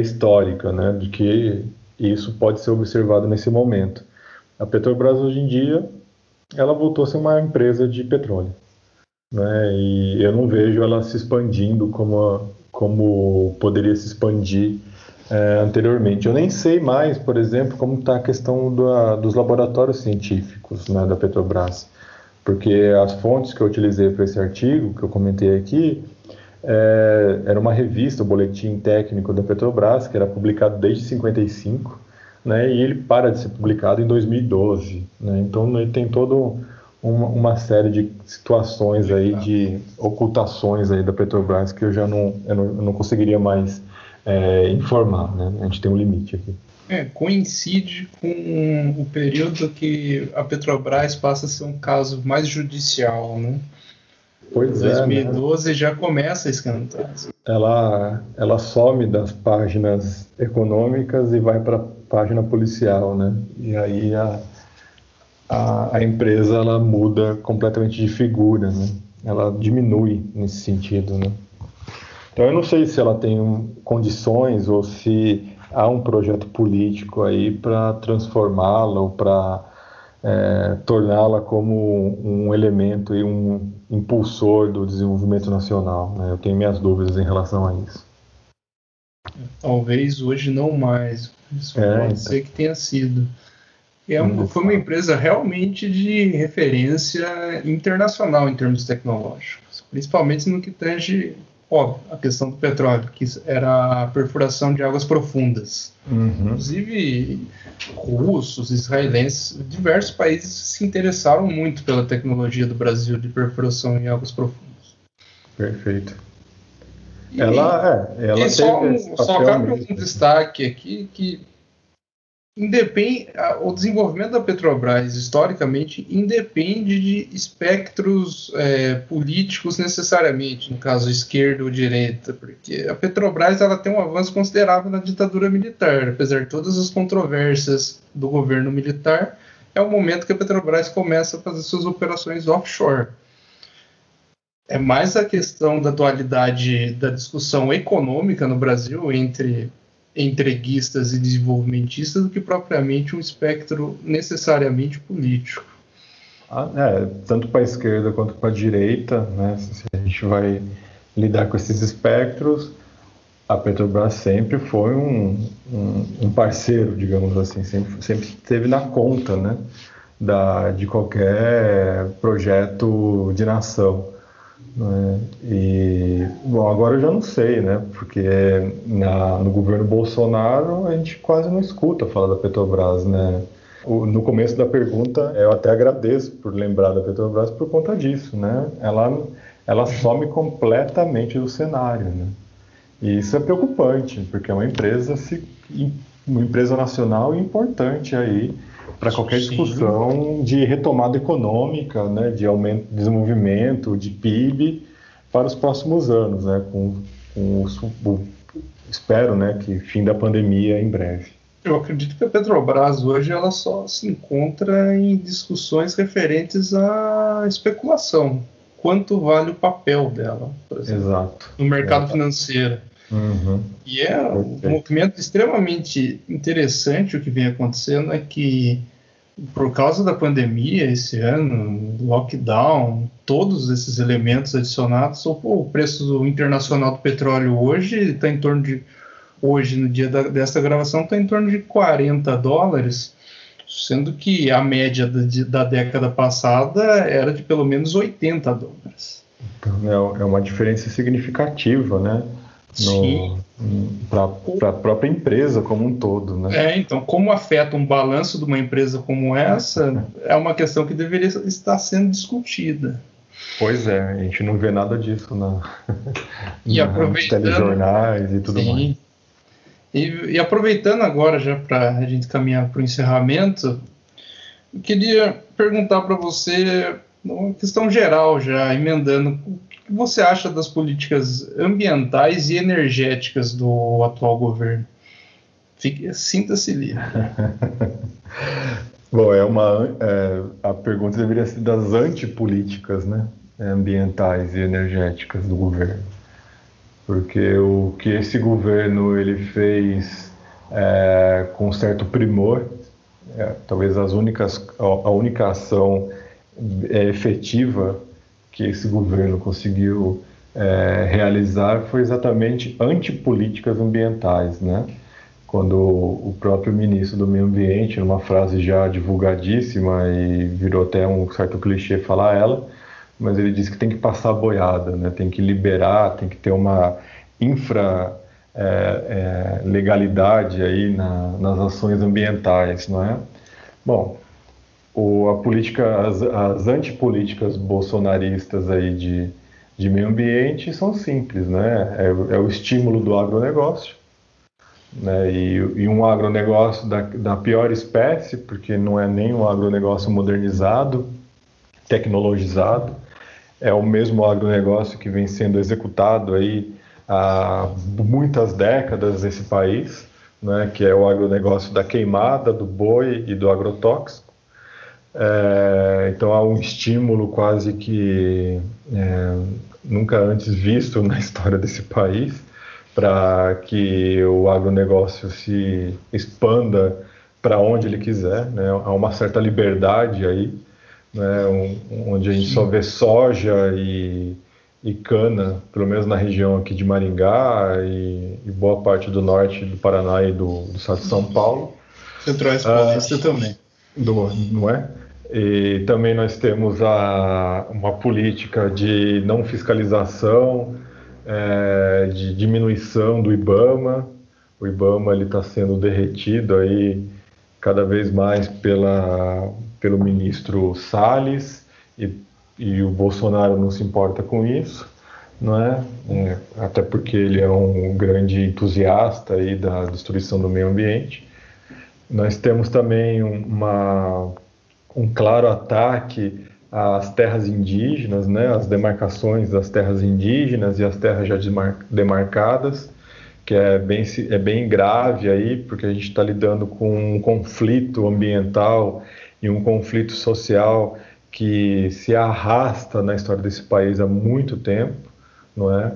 histórica, né, de que isso pode ser observado nesse momento. A Petrobras, hoje em dia, ela voltou a ser uma empresa de petróleo, né? E eu não vejo ela se expandindo como poderia se expandir anteriormente. Eu nem sei mais, por exemplo, como está a questão dos laboratórios científicos, né, da Petrobras, porque as fontes que eu utilizei para esse artigo, que eu comentei aqui, era uma revista, o Boletim Técnico da Petrobras, que era publicado desde 1955, né, e ele para de ser publicado em 2012. Né, então, ele tem toda uma série de situações aí, de ocultações aí da Petrobras, que eu já não conseguiria mais informar, né? A gente tem um limite aqui. Coincide com o período que a Petrobras passa a ser um caso mais judicial, né? Pois 2012, né? Já começa a esquentar. Ela some das páginas econômicas e vai para a página policial, né? E aí a empresa ela muda completamente de figura, né? Ela diminui nesse sentido, né? Então, eu não sei se ela tem condições ou se há um projeto político aí para transformá-la ou para torná-la como um elemento e um impulsor do desenvolvimento nacional, né? Eu tenho minhas dúvidas em relação a isso. Talvez hoje não mais. Isso pode ser que tenha sido. Foi uma empresa realmente de referência internacional em termos tecnológicos, principalmente no que tange... Óbvio, a questão do petróleo, que era a perfuração de águas profundas. Inclusive, russos, israelenses, diversos países se interessaram muito pela tecnologia do Brasil de perfuração em águas profundas. Perfeito. E ela só cabe um destaque aqui, que o desenvolvimento da Petrobras, historicamente, independe de espectros políticos necessariamente, no caso esquerda ou direita, porque a Petrobras ela tem um avanço considerável na ditadura militar, apesar de todas as controvérsias do governo militar, é o momento que a Petrobras começa a fazer suas operações offshore. É mais a questão da dualidade da discussão econômica no Brasil entre... entreguistas e desenvolvimentistas do que propriamente um espectro necessariamente político. Tanto para a esquerda quanto para a direita, né, se a gente vai lidar com esses espectros, a Petrobras sempre foi um parceiro, digamos assim, sempre esteve na conta, né, de qualquer projeto de nação. Né? E Bom, agora eu já não sei, né? Porque no governo Bolsonaro a gente quase não escuta falar da Petrobras, né? No começo da pergunta, eu até agradeço por lembrar da Petrobras por conta disso, né? Ela some completamente do cenário, né? E isso é preocupante, porque é uma empresa nacional importante aí para qualquer discussão de retomada econômica, né? De aumento, desenvolvimento, de PIB para os próximos anos, né? Espero, né, que fim da pandemia em breve. Eu acredito que a Petrobras hoje ela só se encontra em discussões referentes à especulação. Quanto vale o papel dela, por exemplo, exato, no mercado financeiro. Uhum. E é um movimento extremamente interessante o que vem acontecendo, é que por causa da pandemia esse ano, lockdown, todos esses elementos adicionados, o preço internacional do petróleo hoje está em torno de... Hoje, no dia dessa gravação, está em torno de $40, sendo que a média da década passada era de pelo menos $80. Então, é uma diferença significativa, né? Sim. Para a própria empresa como um todo, né? Então, como afeta um balanço de uma empresa como essa, é uma questão que deveria estar sendo discutida. Pois é, a gente não vê nada disso nos telejornais e tudo mais. E aproveitando agora, já para a gente caminhar para o encerramento, eu queria perguntar para você, uma questão geral já, emendando, o que você acha das políticas ambientais e energéticas do atual governo? Sinta-se livre. Bom, a pergunta deveria ser das antipolíticas, né, ambientais e energéticas do governo. Porque o que esse governo ele fez com certo primor, talvez a única ação efetiva que esse governo conseguiu realizar foi exatamente antipolíticas ambientais, né? Quando o próprio ministro do Meio Ambiente, numa frase já divulgadíssima e virou até um certo clichê falar ela, mas ele disse que tem que passar a boiada, né? Tem que liberar, tem que ter uma legalidade aí nas ações ambientais, não é? Bom, as antipolíticas bolsonaristas aí de meio ambiente são simples, né? É o estímulo do agronegócio, né? E um agronegócio da pior espécie, porque não é nem um agronegócio modernizado, tecnologizado, é o mesmo agronegócio que vem sendo executado aí há muitas décadas nesse país, né? Que é o agronegócio da queimada, do boi e do agrotóxico. Então há um estímulo quase que nunca antes visto na história desse país, para que o agronegócio se expanda para onde ele quiser, né? Há uma certa liberdade aí, né? Onde a gente só vê soja e cana, pelo menos na região aqui de Maringá e boa parte do norte do Paraná e do estado de São Paulo. Centro-Oeste Paulista também. Não é? E também nós temos uma política de não fiscalização, de diminuição do Ibama. O Ibama está sendo derretido aí cada vez mais pelo ministro Salles e o Bolsonaro não se importa com isso, não é? Até porque ele é um grande entusiasta aí da destruição do meio ambiente. Nós temos também um claro ataque às terras indígenas, né, as demarcações das terras indígenas e as terras já demarcadas, que é bem grave aí, porque a gente está lidando com um conflito ambiental e um conflito social que se arrasta na história desse país há muito tempo, não é?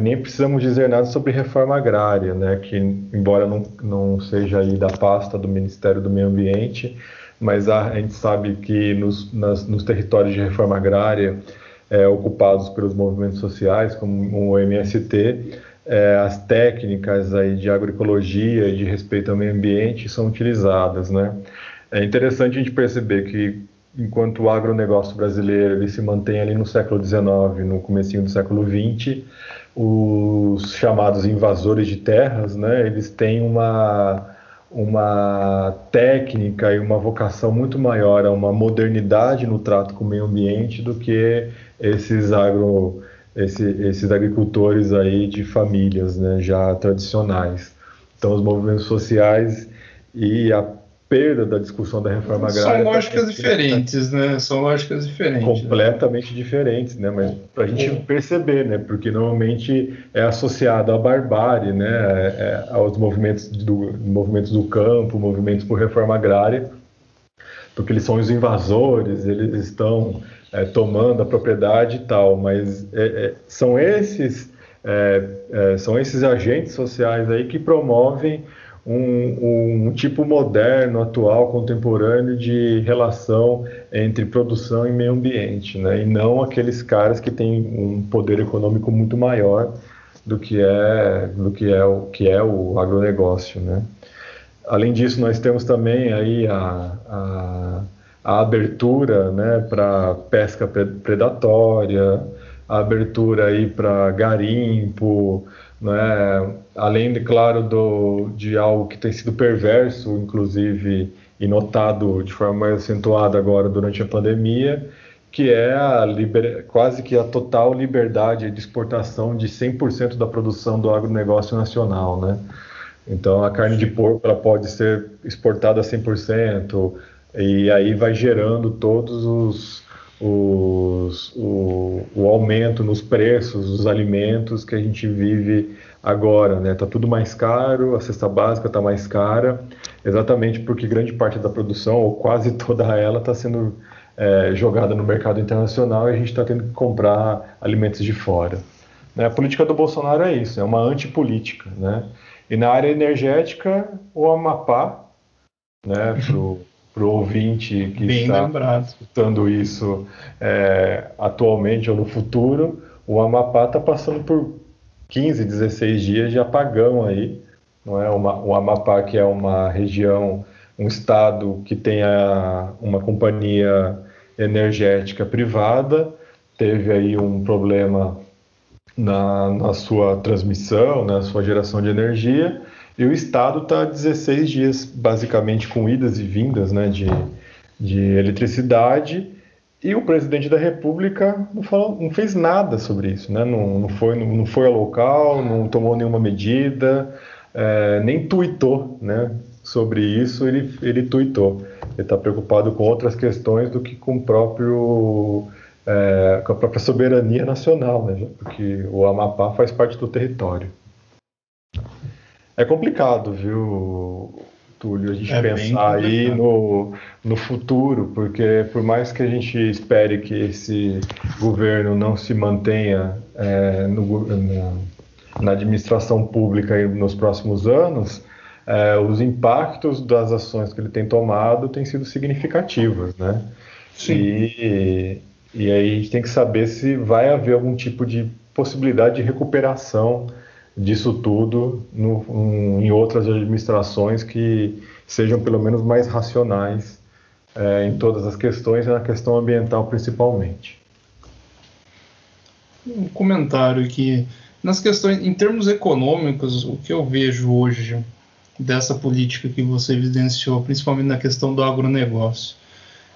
Nem precisamos dizer nada sobre reforma agrária, né, que embora não seja aí da pasta do Ministério do Meio Ambiente, mas a gente sabe que nos territórios de reforma agrária ocupados pelos movimentos sociais, como o MST, as técnicas aí de agroecologia e de respeito ao meio ambiente são utilizadas, né? É interessante a gente perceber que enquanto o agronegócio brasileiro ele se mantém ali no século XIX, no comecinho do século XX, os chamados invasores de terras, né, eles têm uma técnica e uma vocação muito maior a uma modernidade no trato com o meio ambiente do que esses agricultores aí de famílias, né, já tradicionais. Então, os movimentos sociais e a perda da discussão da reforma agrária... São lógicas diferentes, né? São lógicas diferentes. Completamente diferentes, né? Mas para a gente perceber, né? Porque normalmente é associado à barbárie, né? Aos movimentos do campo, movimentos por reforma agrária, porque eles são os invasores, eles estão tomando a propriedade e tal, mas são esses agentes sociais aí que promovem um tipo moderno, atual, contemporâneo de relação entre produção e meio ambiente, né? E não aqueles caras que têm um poder econômico muito maior do que é o agronegócio, né? Além disso, nós temos também aí a abertura, né, para pesca predatória, a abertura aí para garimpo, né? Além, claro, de algo que tem sido perverso, inclusive, e notado de forma mais acentuada agora durante a pandemia, que é quase que a total liberdade de exportação de 100% da produção do agronegócio nacional, né? Então, a carne de porco ela pode ser exportada a 100%, e aí vai gerando todos o aumento nos preços dos alimentos que a gente vive agora, né? Tá tudo mais caro, a cesta básica tá mais cara, exatamente porque grande parte da produção, ou quase toda ela, tá sendo jogada no mercado internacional e a gente tá tendo que comprar alimentos de fora, né? A política do Bolsonaro é isso, é uma antipolítica, né? E na área energética, o Amapá, né, para o ouvinte que está escutando isso atualmente ou no futuro, o Amapá está passando por 15, 16 dias de apagão aí, não é? O Amapá, que é uma região, um estado que tem uma companhia energética privada, teve aí um problema na sua transmissão, na sua geração de energia, e o estado está 16 dias, basicamente, com idas e vindas, né, de eletricidade, e o presidente da República não fez nada sobre isso, né? Não foi ao local, não tomou nenhuma medida, nem tuitou, né, sobre isso. Ele tuitou. Ele está preocupado com outras questões do que com a própria soberania nacional, né, porque o Amapá faz parte do território. É complicado, viu, Túlio, a gente pensar aí no futuro, porque por mais que a gente espere que esse governo não se mantenha na administração pública aí nos próximos anos, os impactos das ações que ele tem tomado têm sido significativos, né? Sim. E aí a gente tem que saber se vai haver algum tipo de possibilidade de recuperação disso tudo em outras administrações que sejam pelo menos mais racionais em todas as questões, na questão ambiental principalmente. Um comentário que, nas questões, em termos econômicos, o que eu vejo hoje dessa política que você evidenciou, principalmente na questão do agronegócio,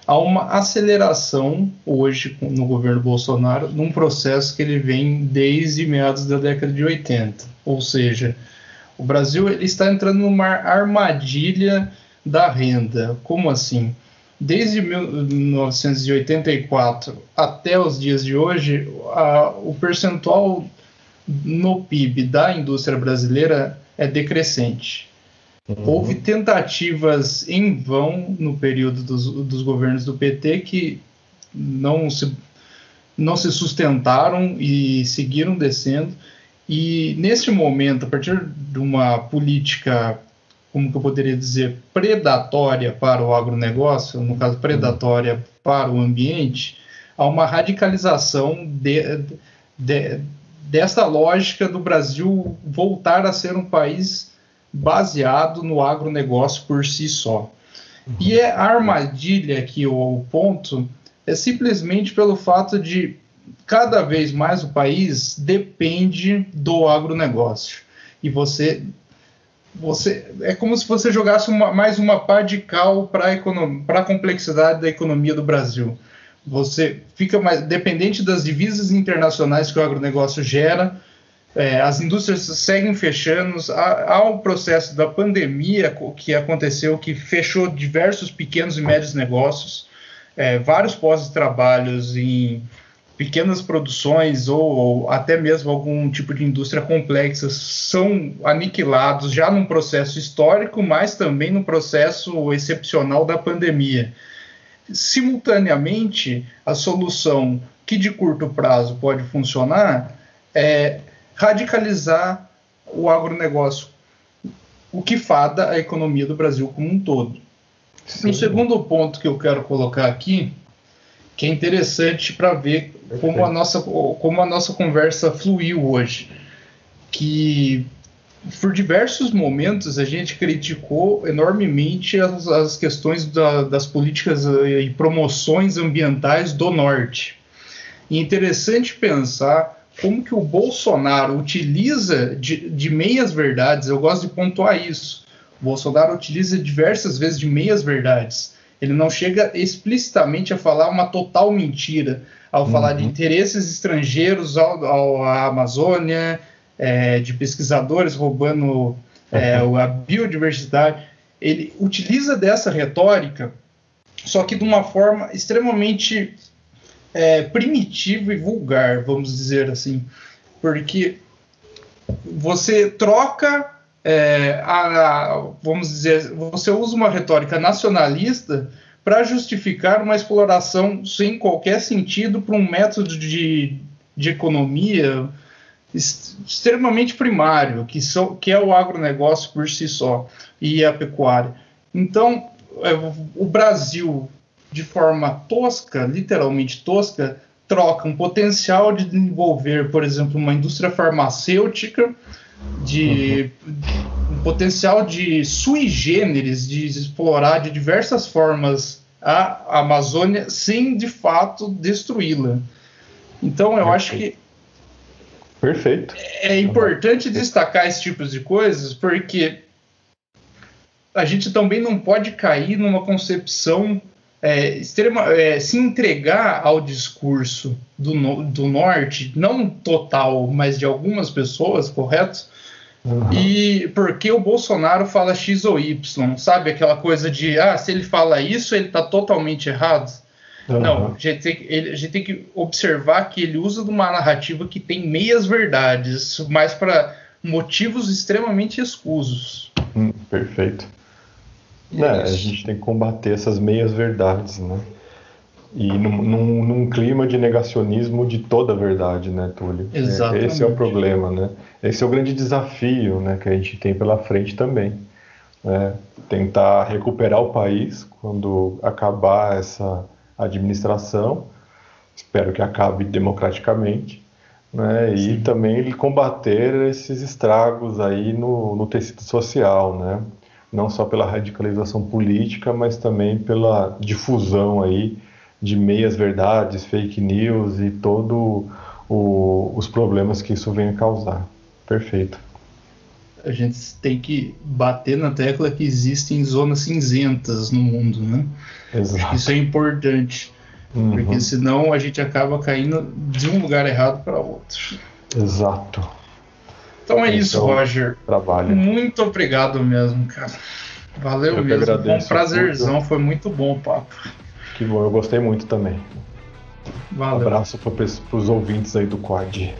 há uma aceleração hoje no governo Bolsonaro num processo que ele vem desde meados da década de 80. Ou seja, o Brasil ele está entrando numa armadilha da renda. Como assim? Desde 1984 até os dias de hoje, o percentual no PIB da indústria brasileira é decrescente. Houve tentativas em vão no período dos governos do PT que não se sustentaram e seguiram descendo. E, neste momento, a partir de uma política, como que eu poderia dizer, predatória para o agronegócio, no caso, predatória para o ambiente, há uma radicalização dessa lógica do Brasil voltar a ser um país baseado no agronegócio por si só. E é a armadilha aqui, o ponto, é simplesmente pelo fato de cada vez mais o país depende do agronegócio. E você é como se você jogasse mais uma pá de cal para a complexidade da economia do Brasil. Você fica mais dependente das divisas internacionais que o agronegócio gera, as indústrias seguem fechando, há um processo da pandemia que aconteceu, que fechou diversos pequenos e médios negócios, vários postos de trabalho em pequenas produções ou até mesmo algum tipo de indústria complexa são aniquilados já num processo histórico, mas também num processo excepcional da pandemia. Simultaneamente, a solução que de curto prazo pode funcionar é radicalizar o agronegócio, o que fada a economia do Brasil como um todo. Sim. O segundo ponto que eu quero colocar aqui, que é interessante para ver como a nossa conversa fluiu hoje, que por diversos momentos a gente criticou enormemente as questões das políticas e promoções ambientais do Norte. E é interessante pensar como que o Bolsonaro utiliza de meias-verdades. Eu gosto de pontuar isso. O Bolsonaro utiliza diversas vezes de meias-verdades. Ele não chega explicitamente a falar uma total mentira, ao falar de interesses estrangeiros à Amazônia, de pesquisadores roubando a biodiversidade. Ele utiliza dessa retórica, só que de uma forma extremamente primitivo e vulgar, vamos dizer assim, porque você troca, vamos dizer, você usa uma retórica nacionalista para justificar uma exploração sem qualquer sentido para um método de economia extremamente primário, que é o agronegócio por si só e a pecuária. Então, o Brasil, de forma tosca, literalmente tosca, troca um potencial de desenvolver, por exemplo, uma indústria farmacêutica, um potencial de sui generis, de explorar de diversas formas a Amazônia sem, de fato, destruí-la. Então, eu acho que é importante destacar esse tipo de coisas, porque a gente também não pode cair numa concepção se entregar ao discurso do Norte, não total, mas de algumas pessoas, correto? Uhum. E porque o Bolsonaro fala X ou Y, sabe? Aquela coisa de, se ele fala isso, ele está totalmente errado. Uhum. Não, a gente tem que observar que ele usa de uma narrativa que tem meias verdades, mas para motivos extremamente escusos. Perfeito. A gente tem que combater essas meias-verdades, né? E num clima de negacionismo de toda a verdade, né, Túlio? Exatamente. Esse é o problema, né? Esse é o grande desafio, né, que a gente tem pela frente também, né? Tentar recuperar o país quando acabar essa administração, espero que acabe democraticamente, né? E também combater esses estragos aí no tecido social, né? Não só pela radicalização política, mas também pela difusão aí de meias-verdades, fake news e todos os problemas que isso vem a causar. Perfeito. A gente tem que bater na tecla que existem zonas cinzentas no mundo, né? Exato. Isso é importante, porque senão a gente acaba caindo de um lugar errado para outro. Exato. Então isso, Roger. Trabalho. Muito obrigado mesmo, cara. Valeu eu mesmo. Foi um prazerzão. Foi muito bom o papo. Que bom, eu gostei muito também. Valeu. Um abraço para os ouvintes aí do Quad.